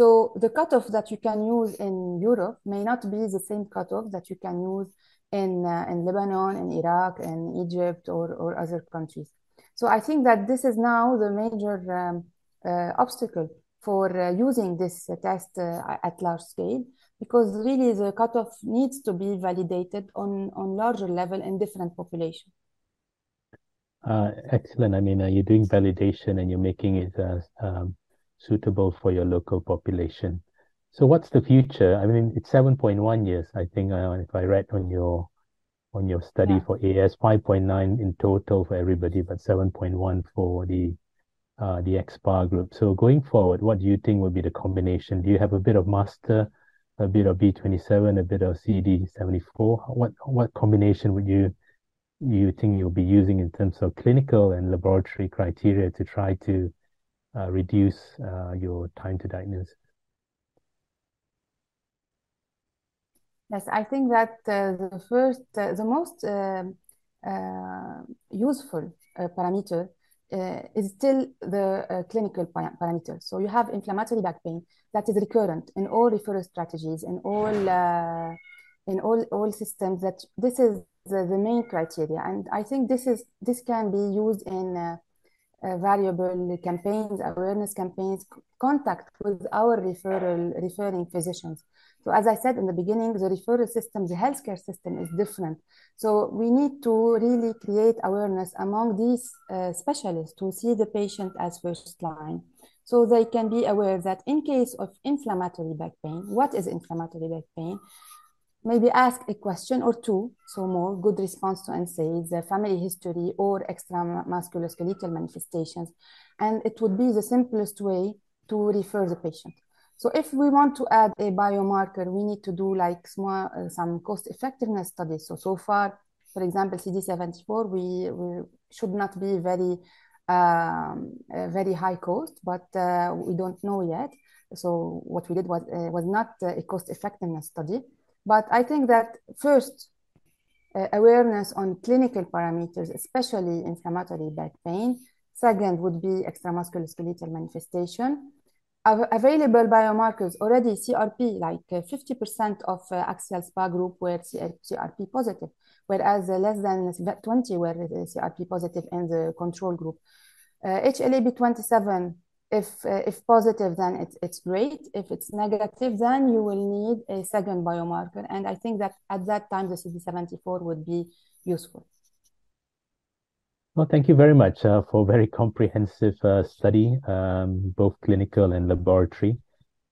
So the cutoff that you can use in Europe may not be the same cutoff that you can use in Lebanon, in Iraq, in Egypt, or other countries. So I think that this is now the major obstacle for using this test at large scale, because really the cutoff needs to be validated on larger level in different population. Excellent. I mean, you're doing validation and you're making it suitable for your local population. So what's the future? I mean, it's 7.1 years, I think, if I read on your study, yeah, for AS, 5.9 in total for everybody, but 7.1 for the axSpA group. So going forward, what do you think will be the combination? Do you have a bit of master, a bit of B27, a bit of CD74? What combination would you think you'll be using in terms of clinical and laboratory criteria to try to reduce your time to diagnosis? Yes, I think that the most useful parameter is still the clinical parameter. So you have inflammatory back pain that is recurrent in all referral strategies, in all systems. That this is the main criteria, and I think this can be used in variable campaigns, awareness campaigns, contact with our referring physicians. So as I said in the beginning, the referral system, the healthcare system is different. So we need to really create awareness among these specialists who see the patient as first line. So they can be aware that in case of inflammatory back pain, what is inflammatory back pain? Maybe ask a question or two, so more good response to NSAIDs, family history or extramusculoskeletal manifestations. And it would be the simplest way to refer the patient. So if we want to add a biomarker, we need to do like small, some cost-effectiveness studies. So far, for example, CD74, we should not be very high cost, but we don't know yet. So what we did was not a cost-effectiveness study. But I think that first, awareness on clinical parameters, especially inflammatory back pain. Second would be extramusculoskeletal manifestation. Available biomarkers already, CRP, like 50% of axial SPA group were CRP positive, whereas less than 20 were CRP positive in the control group. HLA-B27, if positive, then it's great. If it's negative, then you will need a second biomarker. And I think that at that time, the CD74 would be useful. Well, thank you very much for a very comprehensive study, both clinical and laboratory.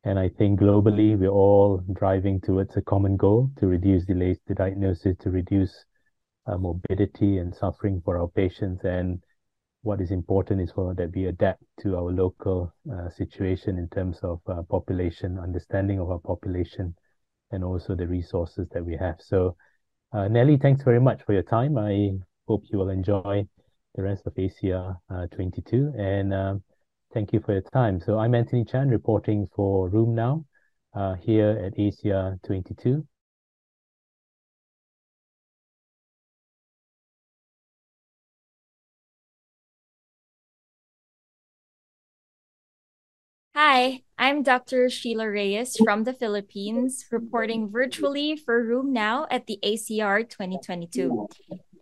And I think globally, we're all driving towards a common goal to reduce delays to diagnosis, to reduce morbidity and suffering for our patients. And what is important is for that we adapt to our local situation in terms of population, understanding of our population, and also the resources that we have. So, Nelly, thanks very much for your time. I hope you will enjoy the rest of ACR 22, and thank you for your time. So I'm Anthony Chan reporting for Room Now here at ACR 22. Hi, I'm Dr. Sheila Reyes from the Philippines reporting virtually for Room Now at the ACR 2022.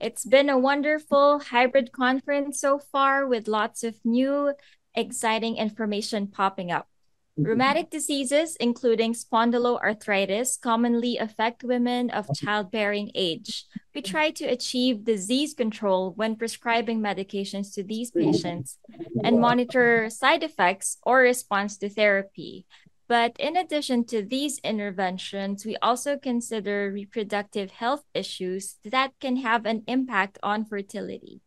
It's been a wonderful hybrid conference so far with lots of new, exciting information popping up. Rheumatic diseases, including spondyloarthritis, commonly affect women of childbearing age. We try to achieve disease control when prescribing medications to these patients and monitor side effects or response to therapy. But in addition to these interventions, we also consider reproductive health issues that can have an impact on fertility.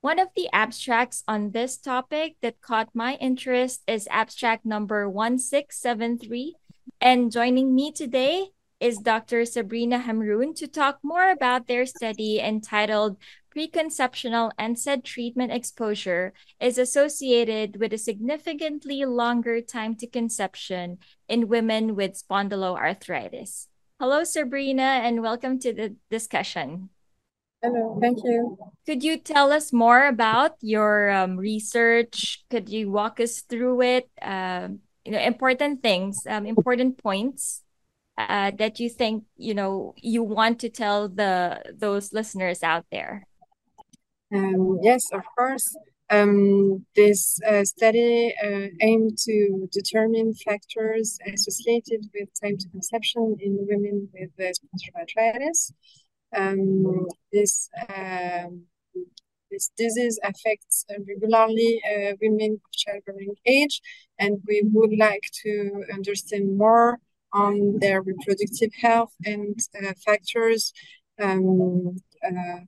One of the abstracts on this topic that caught my interest is abstract number 1673. And joining me today is Dr. Sabrina Hamroun to talk more about their study entitled Preconceptional NSAID Treatment Exposure is Associated with a Significantly Longer Time to Conception in Women with Spondyloarthritis. Hello, Sabrina, and welcome to the discussion. Hello, thank you. Could you tell us more about your research? Could you walk us through it? Important things, important points that you think you want to tell those listeners out there. Yes, of course. This study aimed to determine factors associated with time to conception in women with spontaneous arthritis. This disease affects regularly women of childbearing age, and we would like to understand more on their reproductive health and factors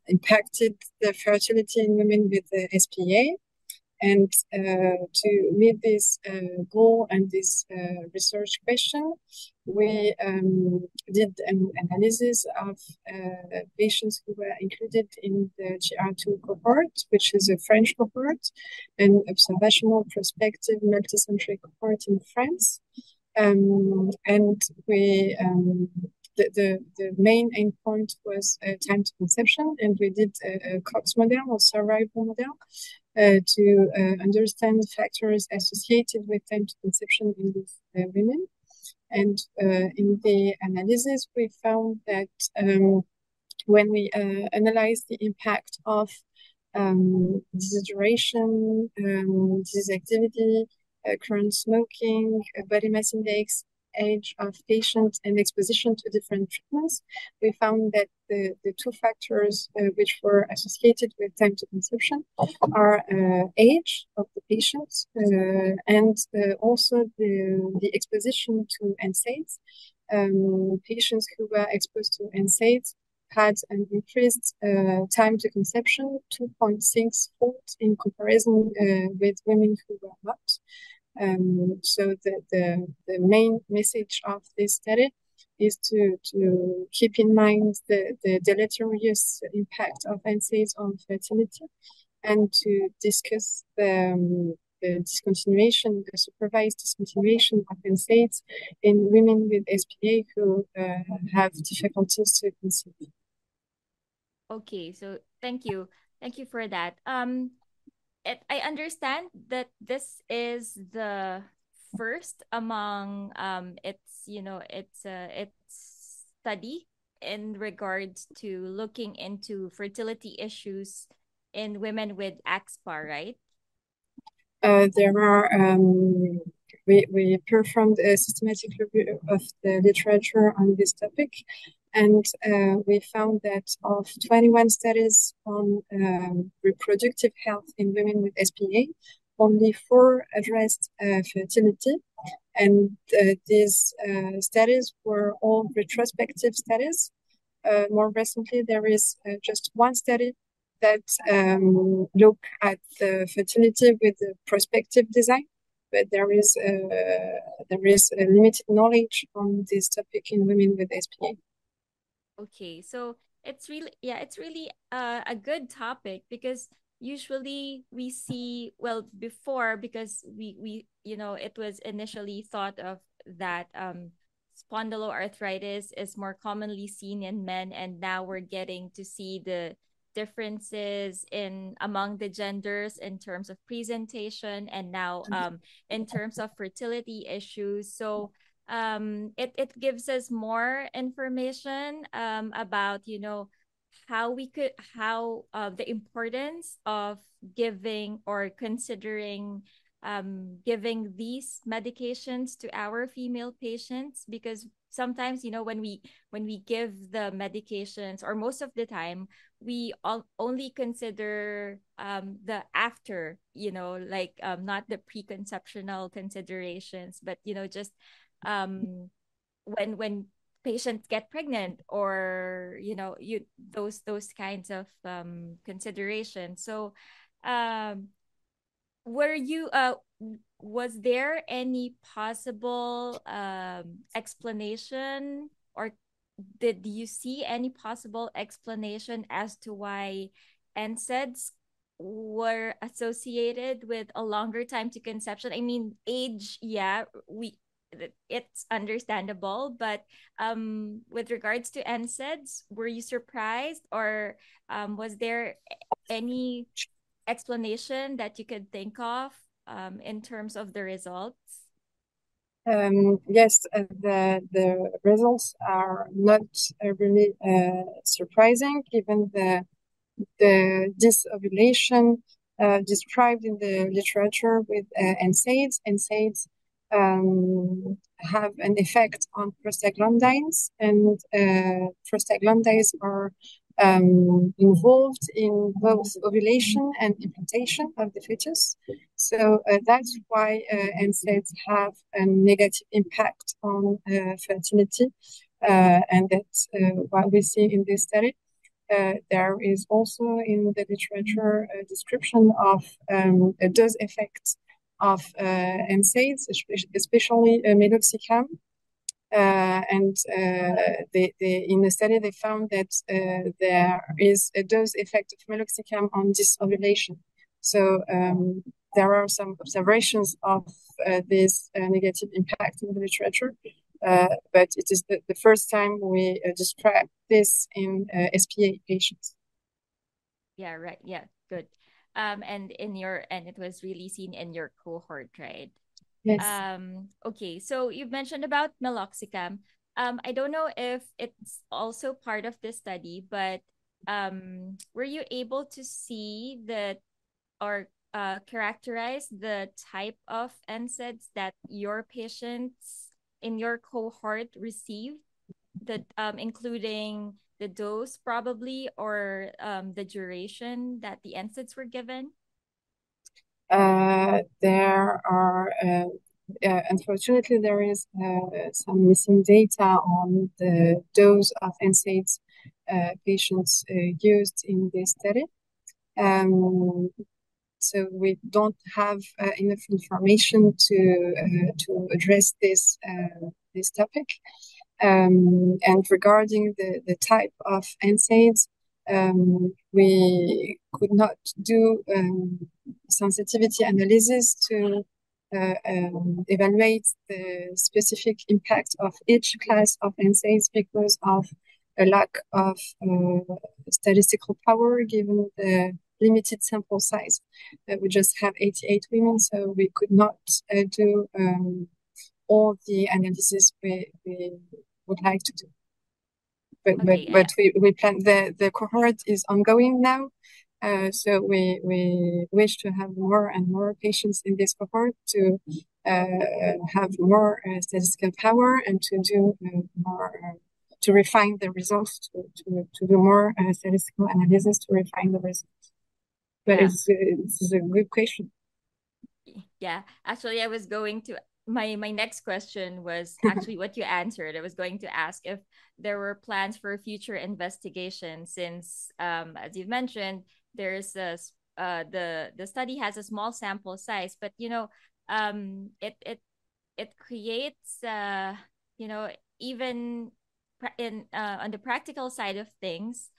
impacted the fertility in women with SPA. And to meet this goal and this research question, we did an analysis of patients who were included in the GR2 cohort, which is a French cohort, an observational prospective multicentric cohort in France. And we the main endpoint was time to conception, and we did a Cox model or survival model to understand factors associated with time to conception in these women. And in the analysis, we found that when we analyzed the impact of disease duration, disease activity, current smoking, body mass index, age of patients, and exposition to different treatments, we found that the two factors which were associated with time to conception are age of the patients and also the exposition to NSAIDs. Patients who were exposed to NSAIDs had an increased time to conception 2.6-fold in comparison with women who were not. So the main message of this study is to keep in mind the deleterious impact of NSAIDs on fertility, and to discuss the discontinuation, the supervised discontinuation of NSAIDs in women with SPA who have difficulties to conceive. Okay, so thank you for that. I understand that this is the first among its study in regards to looking into fertility issues in women with axSpA, right? There are we performed a systematic review of the literature on this topic, and we found that of 21 studies on reproductive health in women with SPA, only 4 addressed fertility. And these studies were all retrospective studies. More recently, there is just one study that look at the fertility with the prospective design, but there is a limited knowledge on this topic in women with SPA. Okay, so it's really a good topic, because usually we see, well, before, because we it was initially thought of that spondyloarthritis is more commonly seen in men, and now we're getting to see the differences in among the genders in terms of presentation, and now in terms of fertility issues. So it gives us more information about how the importance of giving or considering giving these medications to our female patients, because sometimes when we give the medications, or most of the time, we only consider the after, not the preconceptional considerations, but just when patients get pregnant, or those kinds of considerations. So was there any possible explanation, or did you see any possible explanation as to why NSAIDs were associated with a longer time to conception? I mean, age, it's understandable, but with regards to NSAIDs, were you surprised, or was there any explanation that you could think of in terms of the results? Yes, the results are not really surprising, given the disovulation described in the literature with NSAIDs. NSAIDs have an effect on prostaglandins, and prostaglandins are involved in both ovulation and implantation of the fetus. So that's why NSAIDs have a negative impact on fertility, and that's what we see in this study. There is also in the literature a description of a dose effect of NSAIDs, especially meloxicam. And they in the study, they found that there is a dose effect of meloxicam on disovulation. So there are some observations of this negative impact in the literature, but it is the first time we describe this in SPA patients. Yeah, right. Yeah, good. And in your, and it was really seen in your cohort, right? Yes. Okay, so you've mentioned about meloxicam. I don't know if it's also part of this study, but were you able to see the or characterize the type of NSAIDs that your patients in your cohort received, that including the dose probably, or the duration that the NSAIDs were given? There are, unfortunately, there is some missing data on the dose of NSAIDs patients used in this study. So we don't have enough information to address this this topic. And regarding the type of NSAIDs, we could not do sensitivity analysis to evaluate the specific impact of each class of NSAIDs because of a lack of statistical power given the limited sample size. We just have 88 women, so we could not do all the analysis we would like to do. But we plan, the cohort is ongoing now, so we wish to have more and more patients in this cohort to have more statistical power and to do more to refine the results, to do more statistical analysis to refine the results. But yeah, it's a good question. Yeah, actually, I was going to. My next question was actually what you answered. I was going to ask if there were plans for future investigation, since, as you've mentioned, there's the study has a small sample size, but you know, it creates you know, even in on the practical side of things,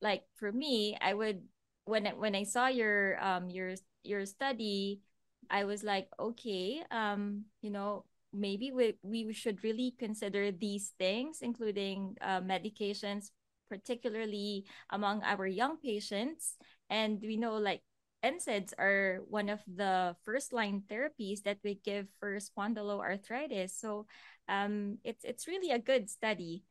like for me, I would when I saw your study, I was like, okay, you know, maybe we should really consider these things, including medications, particularly among our young patients. And we know like NSAIDs are one of the first line therapies that we give for spondyloarthritis. So it's really a good study.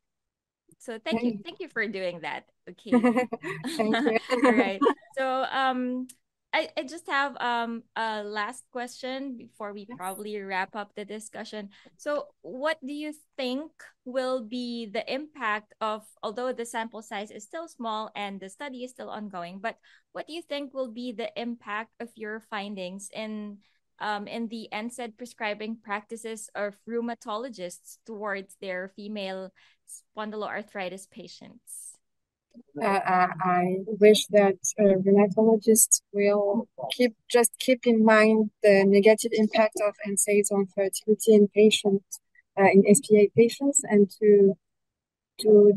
So thank you for doing that. Okay. Thank you. All right. So I just have a last question before we probably wrap up the discussion. So what do you think will be the impact of, although the sample size is still small and the study is still ongoing, but what do you think will be the impact of your findings in the NSAID prescribing practices of rheumatologists towards their female spondyloarthritis patients? I wish that rheumatologists will keep in mind the negative impact of NSAIDs on fertility in patients, in SPA patients, and to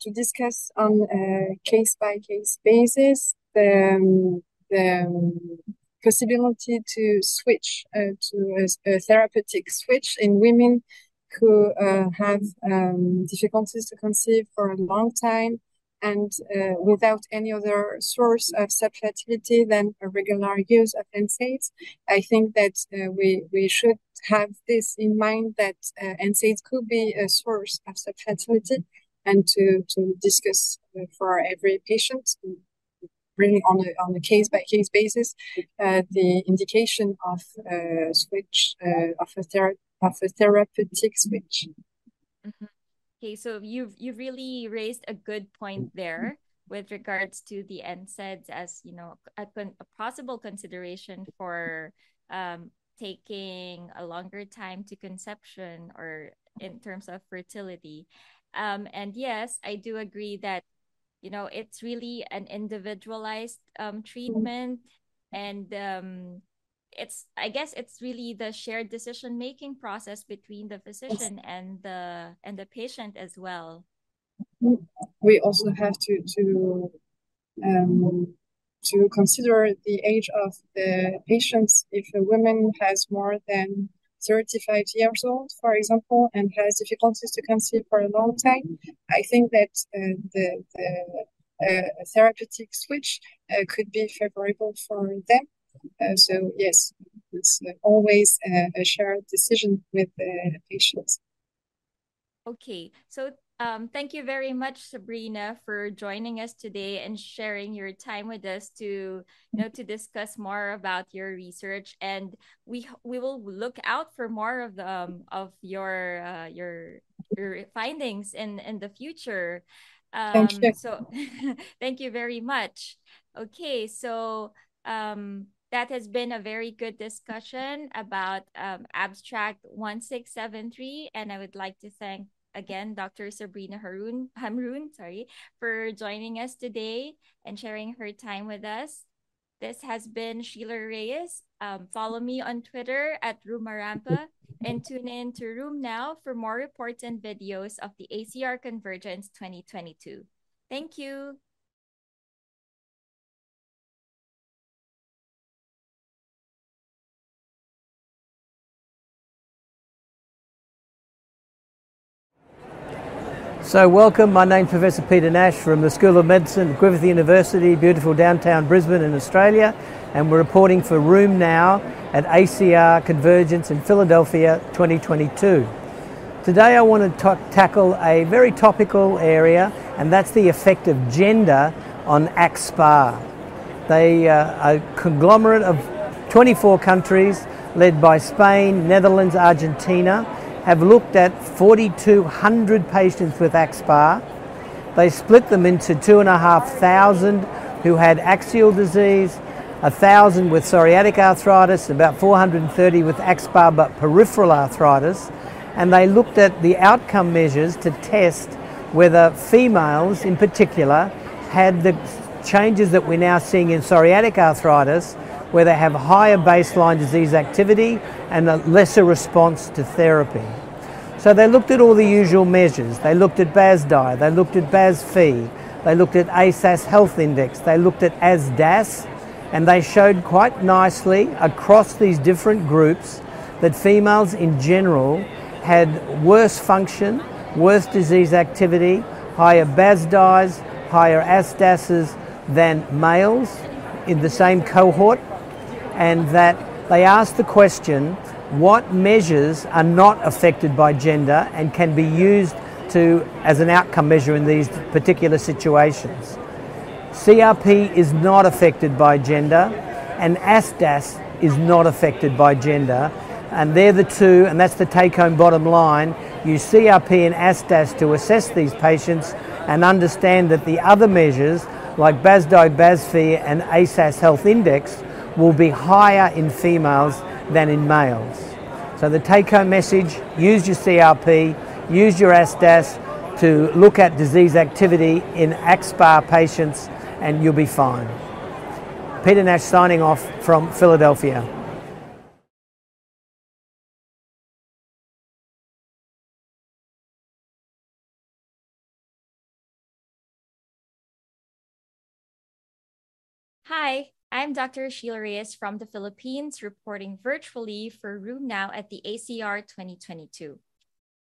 discuss on a case by case basis the possibility to switch to a therapeutic switch in women who have difficulties to conceive for a long time, and without any other source of subfertility than a regular use of NSAIDs. I think that we should have this in mind, that NSAIDs could be a source of subfertility, and to discuss for every patient really on a case-by-case basis, the indication of switch, of a therapeutic switch. Mm-hmm. Okay, so you really raised a good point there with regards to the NSAIDs as, you know, a possible consideration for taking a longer time to conception or in terms of fertility. And yes, I do agree that, you know, it's really an individualized treatment, and I guess it's really the shared decision making process between the physician and the patient as well. We also have to consider the age of the patients. If a woman has more than 35 years old, for example, and has difficulties to conceive for a long time, I think that the therapeutic switch could be favorable for them. So yes, it's always a shared decision with the patients. Okay, so thank you very much, Sabrina, for joining us today and sharing your time with us to discuss more about your research. And we will look out for more of your findings in the future. Thank you. So thank you very much. Okay, so that has been a very good discussion about abstract 1673, and I would like to thank again Dr. Sabrina Hamroun, for joining us today and sharing her time with us. This has been Sheila Reyes. Follow me on Twitter at Rumarampa, and tune in to Room Now for more reports and videos of the ACR Convergence 2022. Thank you. So welcome, my name's Professor Peter Nash from the School of Medicine at Griffith University, beautiful downtown Brisbane in Australia, and we're reporting for Room Now at ACR Convergence in Philadelphia 2022. Today I want to tackle a very topical area, and that's the effect of gender on AXSpA. They are a conglomerate of 24 countries led by Spain, Netherlands, Argentina, have looked at 4,200 patients with AXSpA. They split them into 2,500 who had axial disease, 1,000 with psoriatic arthritis, about 430 with AXSpA but peripheral arthritis, and they looked at the outcome measures to test whether females in particular had the changes that we're now seeing in psoriatic arthritis, where they have higher baseline disease activity and a lesser response to therapy. So they looked at all the usual measures. They looked at BASDAI, they looked at BASFI, they looked at ASAS Health Index, they looked at ASDAS, and they showed quite nicely across these different groups that females in general had worse function, worse disease activity, higher BASDAIs, higher ASDASs than males in the same cohort, and that they asked the question, what measures are not affected by gender and can be used as an outcome measure in these particular situations. CRP is not affected by gender, and ASDAS is not affected by gender, and they're the two, and that's the take-home bottom line. Use CRP and ASDAS to assess these patients and understand that the other measures like BASDAI, BASFI and ASAS Health Index will be higher in females than in males. So the take-home message, use your CRP, use your ASDAS to look at disease activity in AXSpA patients, and you'll be fine. Peter Nash signing off from Philadelphia. Hi, I'm Dr. Sheila Reyes from the Philippines, reporting virtually for Room Now at the ACR 2022.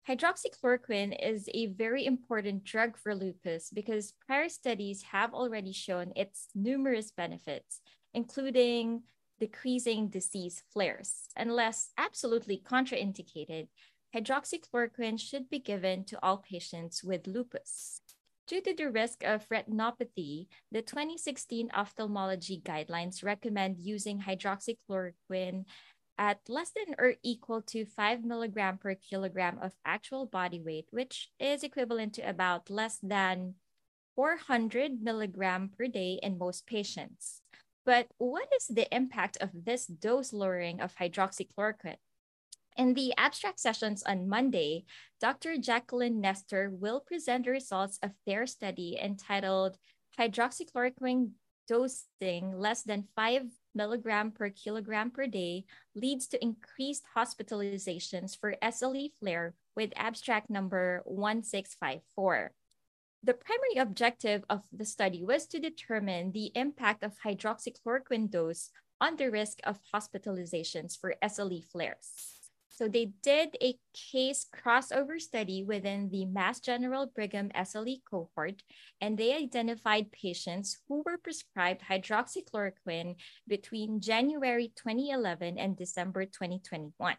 Hydroxychloroquine is a very important drug for lupus because prior studies have already shown its numerous benefits, including decreasing disease flares. Unless absolutely contraindicated, hydroxychloroquine should be given to all patients with lupus. Due to the risk of retinopathy, the 2016 ophthalmology guidelines recommend using hydroxychloroquine at less than or equal to 5 mg per kilogram of actual body weight, which is equivalent to about less than 400 mg per day in most patients. But what is the impact of this dose lowering of hydroxychloroquine? In the abstract sessions on Monday, Dr. Jacqueline Nestor will present the results of their study entitled Hydroxychloroquine Dosing Less Than 5 mg per kilogram per day Leads to Increased Hospitalizations for SLE Flare with abstract number 1654. The primary objective of the study was to determine the impact of hydroxychloroquine dose on the risk of hospitalizations for SLE flares. So they did a case crossover study within the Mass General Brigham SLE cohort, and they identified patients who were prescribed hydroxychloroquine between January 2011 and December 2021.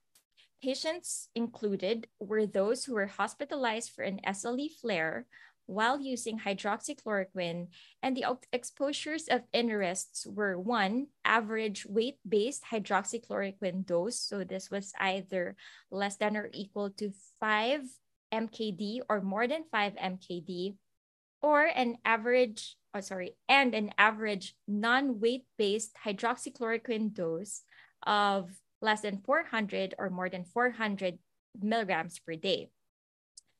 Patients included were those who were hospitalized for an SLE flare while using hydroxychloroquine, and the exposures of interests were one, average weight-based hydroxychloroquine dose. So this was either less than or equal to 5 mkd or more than 5 mkd, and an average non-weight-based hydroxychloroquine dose of less than 400 or more than 400 milligrams per day.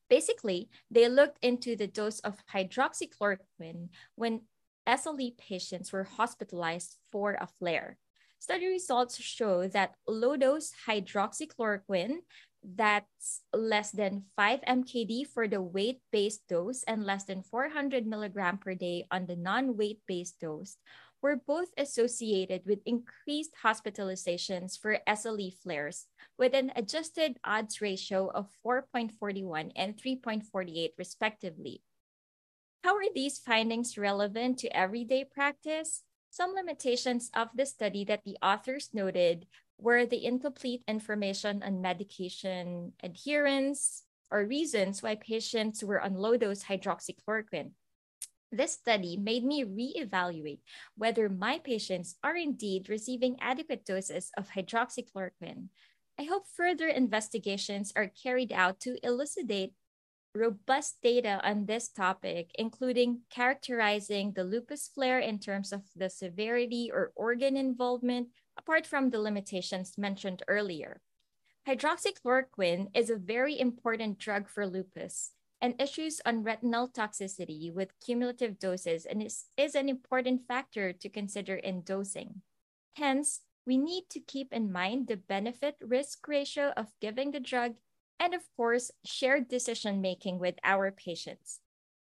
Basically, they looked into the dose of hydroxychloroquine when SLE patients were hospitalized for a flare. Study results show that low-dose hydroxychloroquine, that's less than 5 mkd for the weight-based dose and less than 400 mg per day on the non-weight-based dose, were both associated with increased hospitalizations for SLE flares with an adjusted odds ratio of 4.41 and 3.48 respectively. How are these findings relevant to everyday practice? Some limitations of the study that the authors noted were the incomplete information on medication adherence or reasons why patients were on low-dose hydroxychloroquine. This study made me reevaluate whether my patients are indeed receiving adequate doses of hydroxychloroquine. I hope further investigations are carried out to elucidate robust data on this topic, including characterizing the lupus flare in terms of the severity or organ involvement, apart from the limitations mentioned earlier. Hydroxychloroquine is a very important drug for lupus, and issues on retinal toxicity with cumulative doses and is an important factor to consider in dosing. Hence, we need to keep in mind the benefit-risk ratio of giving the drug and, of course, shared decision-making with our patients.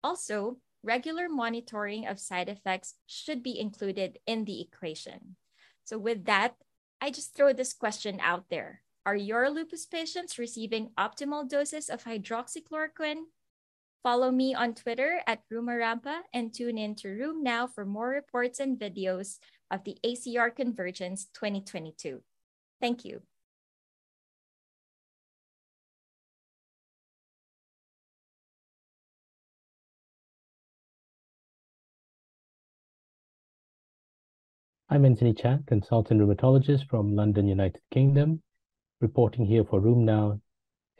Also, regular monitoring of side effects should be included in the equation. So with that, I just throw this question out there. Are your lupus patients receiving optimal doses of hydroxychloroquine? Follow me on Twitter at Rumarampa and tune in to Room Now for more reports and videos of the ACR Convergence 2022. Thank you. I'm Anthony Chan, consultant rheumatologist from London, United Kingdom, reporting here for Room Now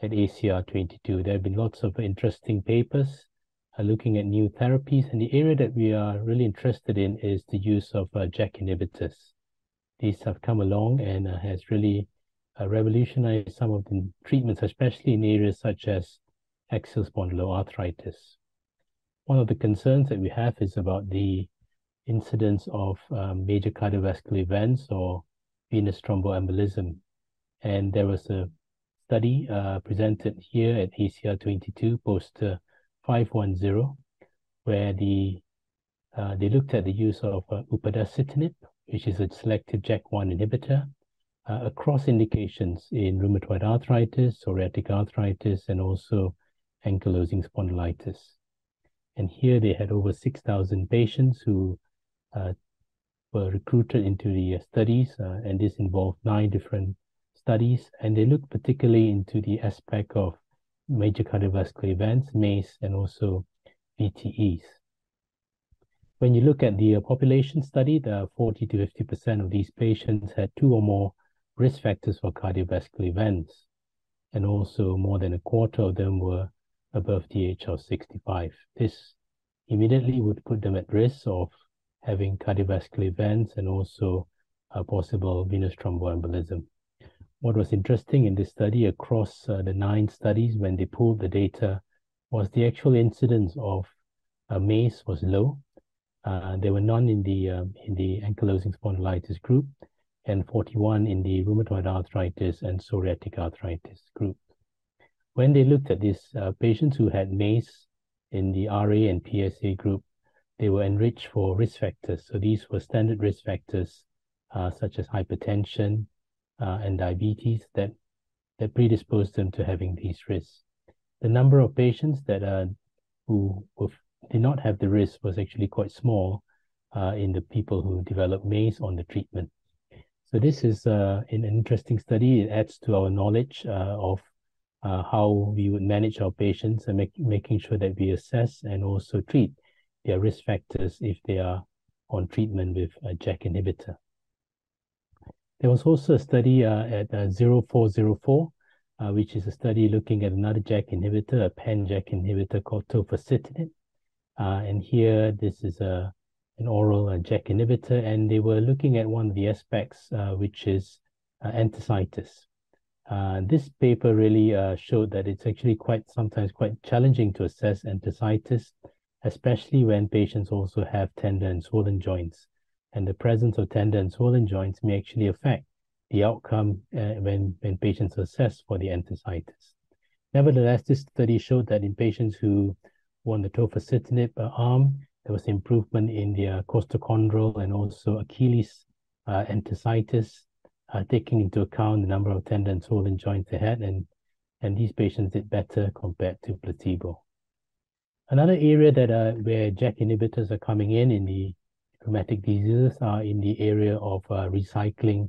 at ACR 22. There have been lots of interesting papers looking at new therapies, and the area that we are really interested in is the use of JAK inhibitors. These have come along and has really revolutionized some of the treatments, especially in areas such as axial spondyloarthritis. One of the concerns that we have is about the incidence of major cardiovascular events or venous thromboembolism. And there was a study presented here at ACR 22, poster 510, where they looked at the use of upadacitinib, which is a selective JAK1 inhibitor, across indications in rheumatoid arthritis, psoriatic arthritis, and also ankylosing spondylitis. And here they had over 6,000 patients who were recruited into the studies, and this involved 9 different studies, and they looked particularly into the aspect of major cardiovascular events, MACE, and also VTEs. When you look at the population study, the 40 to 50% of these patients had 2 or more risk factors for cardiovascular events, and also more than 1/4 of them were above the age of 65. This immediately would put them at risk of having cardiovascular events and also a possible venous thromboembolism. What was interesting in this study across the 9 studies when they pooled the data was the actual incidence of MACE was low. There were none in the ankylosing spondylitis group, and 41 in the rheumatoid arthritis and psoriatic arthritis group. When they looked at these patients who had MACE in the RA and PSA group, they were enriched for risk factors. So these were standard risk factors such as hypertension and diabetes that predisposed them to having these risks. The number of patients that who did not have the risk was actually quite small in the people who developed MACE on the treatment. So this is an interesting study. It adds to our knowledge of how we would manage our patients and making sure that we assess and also treat their risk factors if they are on treatment with a JAK inhibitor. There was also a study at 0404, which is a study looking at another JAK inhibitor, a pan-JAK inhibitor called tofacitinib. And here, this is an oral JAK inhibitor, and they were looking at one of the aspects, which is enthesitis. This paper really showed that it's actually sometimes quite challenging to assess enthesitis, especially when patients also have tender and swollen joints. And the presence of tender and swollen joints may actually affect the outcome when patients are assessed for the enthesitis. Nevertheless, this study showed that in patients who were on the tofacitinib arm, there was improvement in the costochondral and also Achilles enthesitis, taking into account the number of tender and swollen joints they had, and these patients did better compared to placebo. Another area that where JAK inhibitors are coming in the rheumatic diseases are in the area of recycling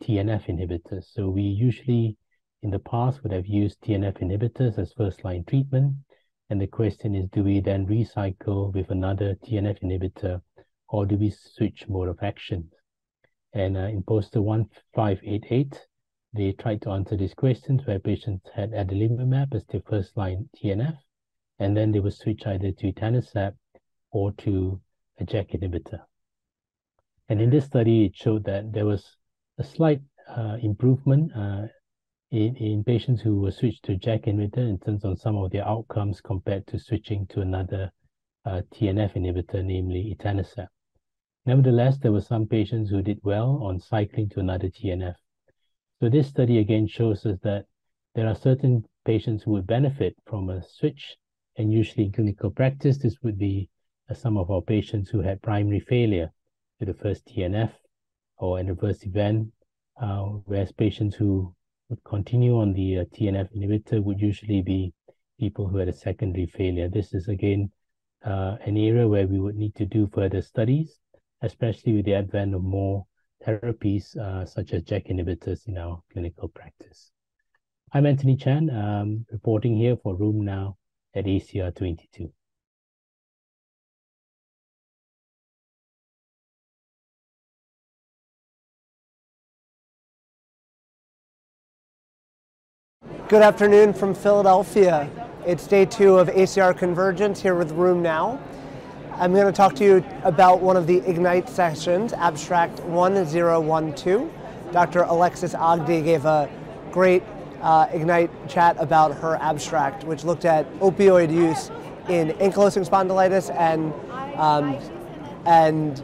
TNF inhibitors. So we usually, in the past, would have used TNF inhibitors as first-line treatment. And the question is, do we then recycle with another TNF inhibitor, or do we switch mode of action? And in poster 1588, they tried to answer these questions where patients had adalimumab as their first-line TNF, and then they would switch either to etanercept or to a JAK inhibitor. And in this study, it showed that there was a slight improvement in patients who were switched to JAK inhibitor in terms of some of their outcomes compared to switching to another TNF inhibitor, namely etanercept. Nevertheless, there were some patients who did well on cycling to another TNF. So this study again shows us that there are certain patients who would benefit from a switch, and usually in clinical practice, this would be some of our patients who had primary failure to the first TNF or an adverse event, whereas patients who would continue on the TNF inhibitor would usually be people who had a secondary failure. This is again an area where we would need to do further studies, especially with the advent of more therapies such as JAK inhibitors in our clinical practice. I'm Anthony Chan, reporting here for Room Now at ACR 22. Good afternoon from Philadelphia. It's day 2 of ACR Convergence here with Room Now. I'm going to talk to you about one of the Ignite sessions, abstract 1012. Dr. Alexis Agdi gave a great Ignite chat about her abstract, which looked at opioid use in ankylosing spondylitis and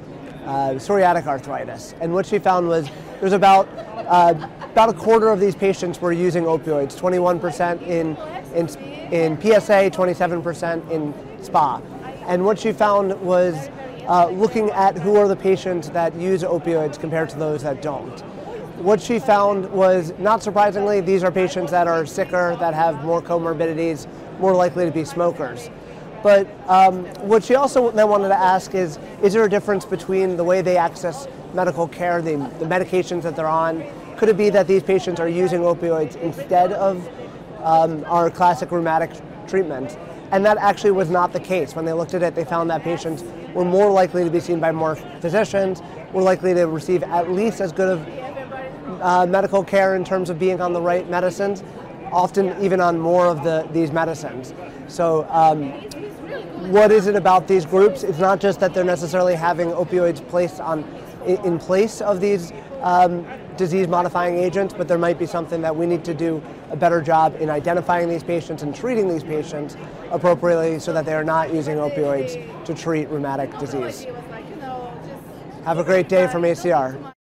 psoriatic arthritis. And what she found was there's about 1/4 of these patients were using opioids, 21% in PSA, 27% in SPA. And what she found was looking at who are the patients that use opioids compared to those that don't. What she found was, not surprisingly, these are patients that are sicker, that have more comorbidities, more likely to be smokers. But what she also then wanted to ask is there a difference between the way they access medical care, the medications that they're on? Could it be that these patients are using opioids instead of our classic rheumatic treatment? And that actually was not the case. When they looked at it, they found that patients were more likely to be seen by more physicians, were likely to receive at least as good of medical care in terms of being on the right medicines, often even on more of these medicines. So what is it about these groups? It's not just that they're necessarily having opioids placed in place of these disease-modifying agents, but there might be something that we need to do a better job in identifying these patients and treating these patients appropriately so that they are not using opioids to treat rheumatic disease. Have a great day from ACR.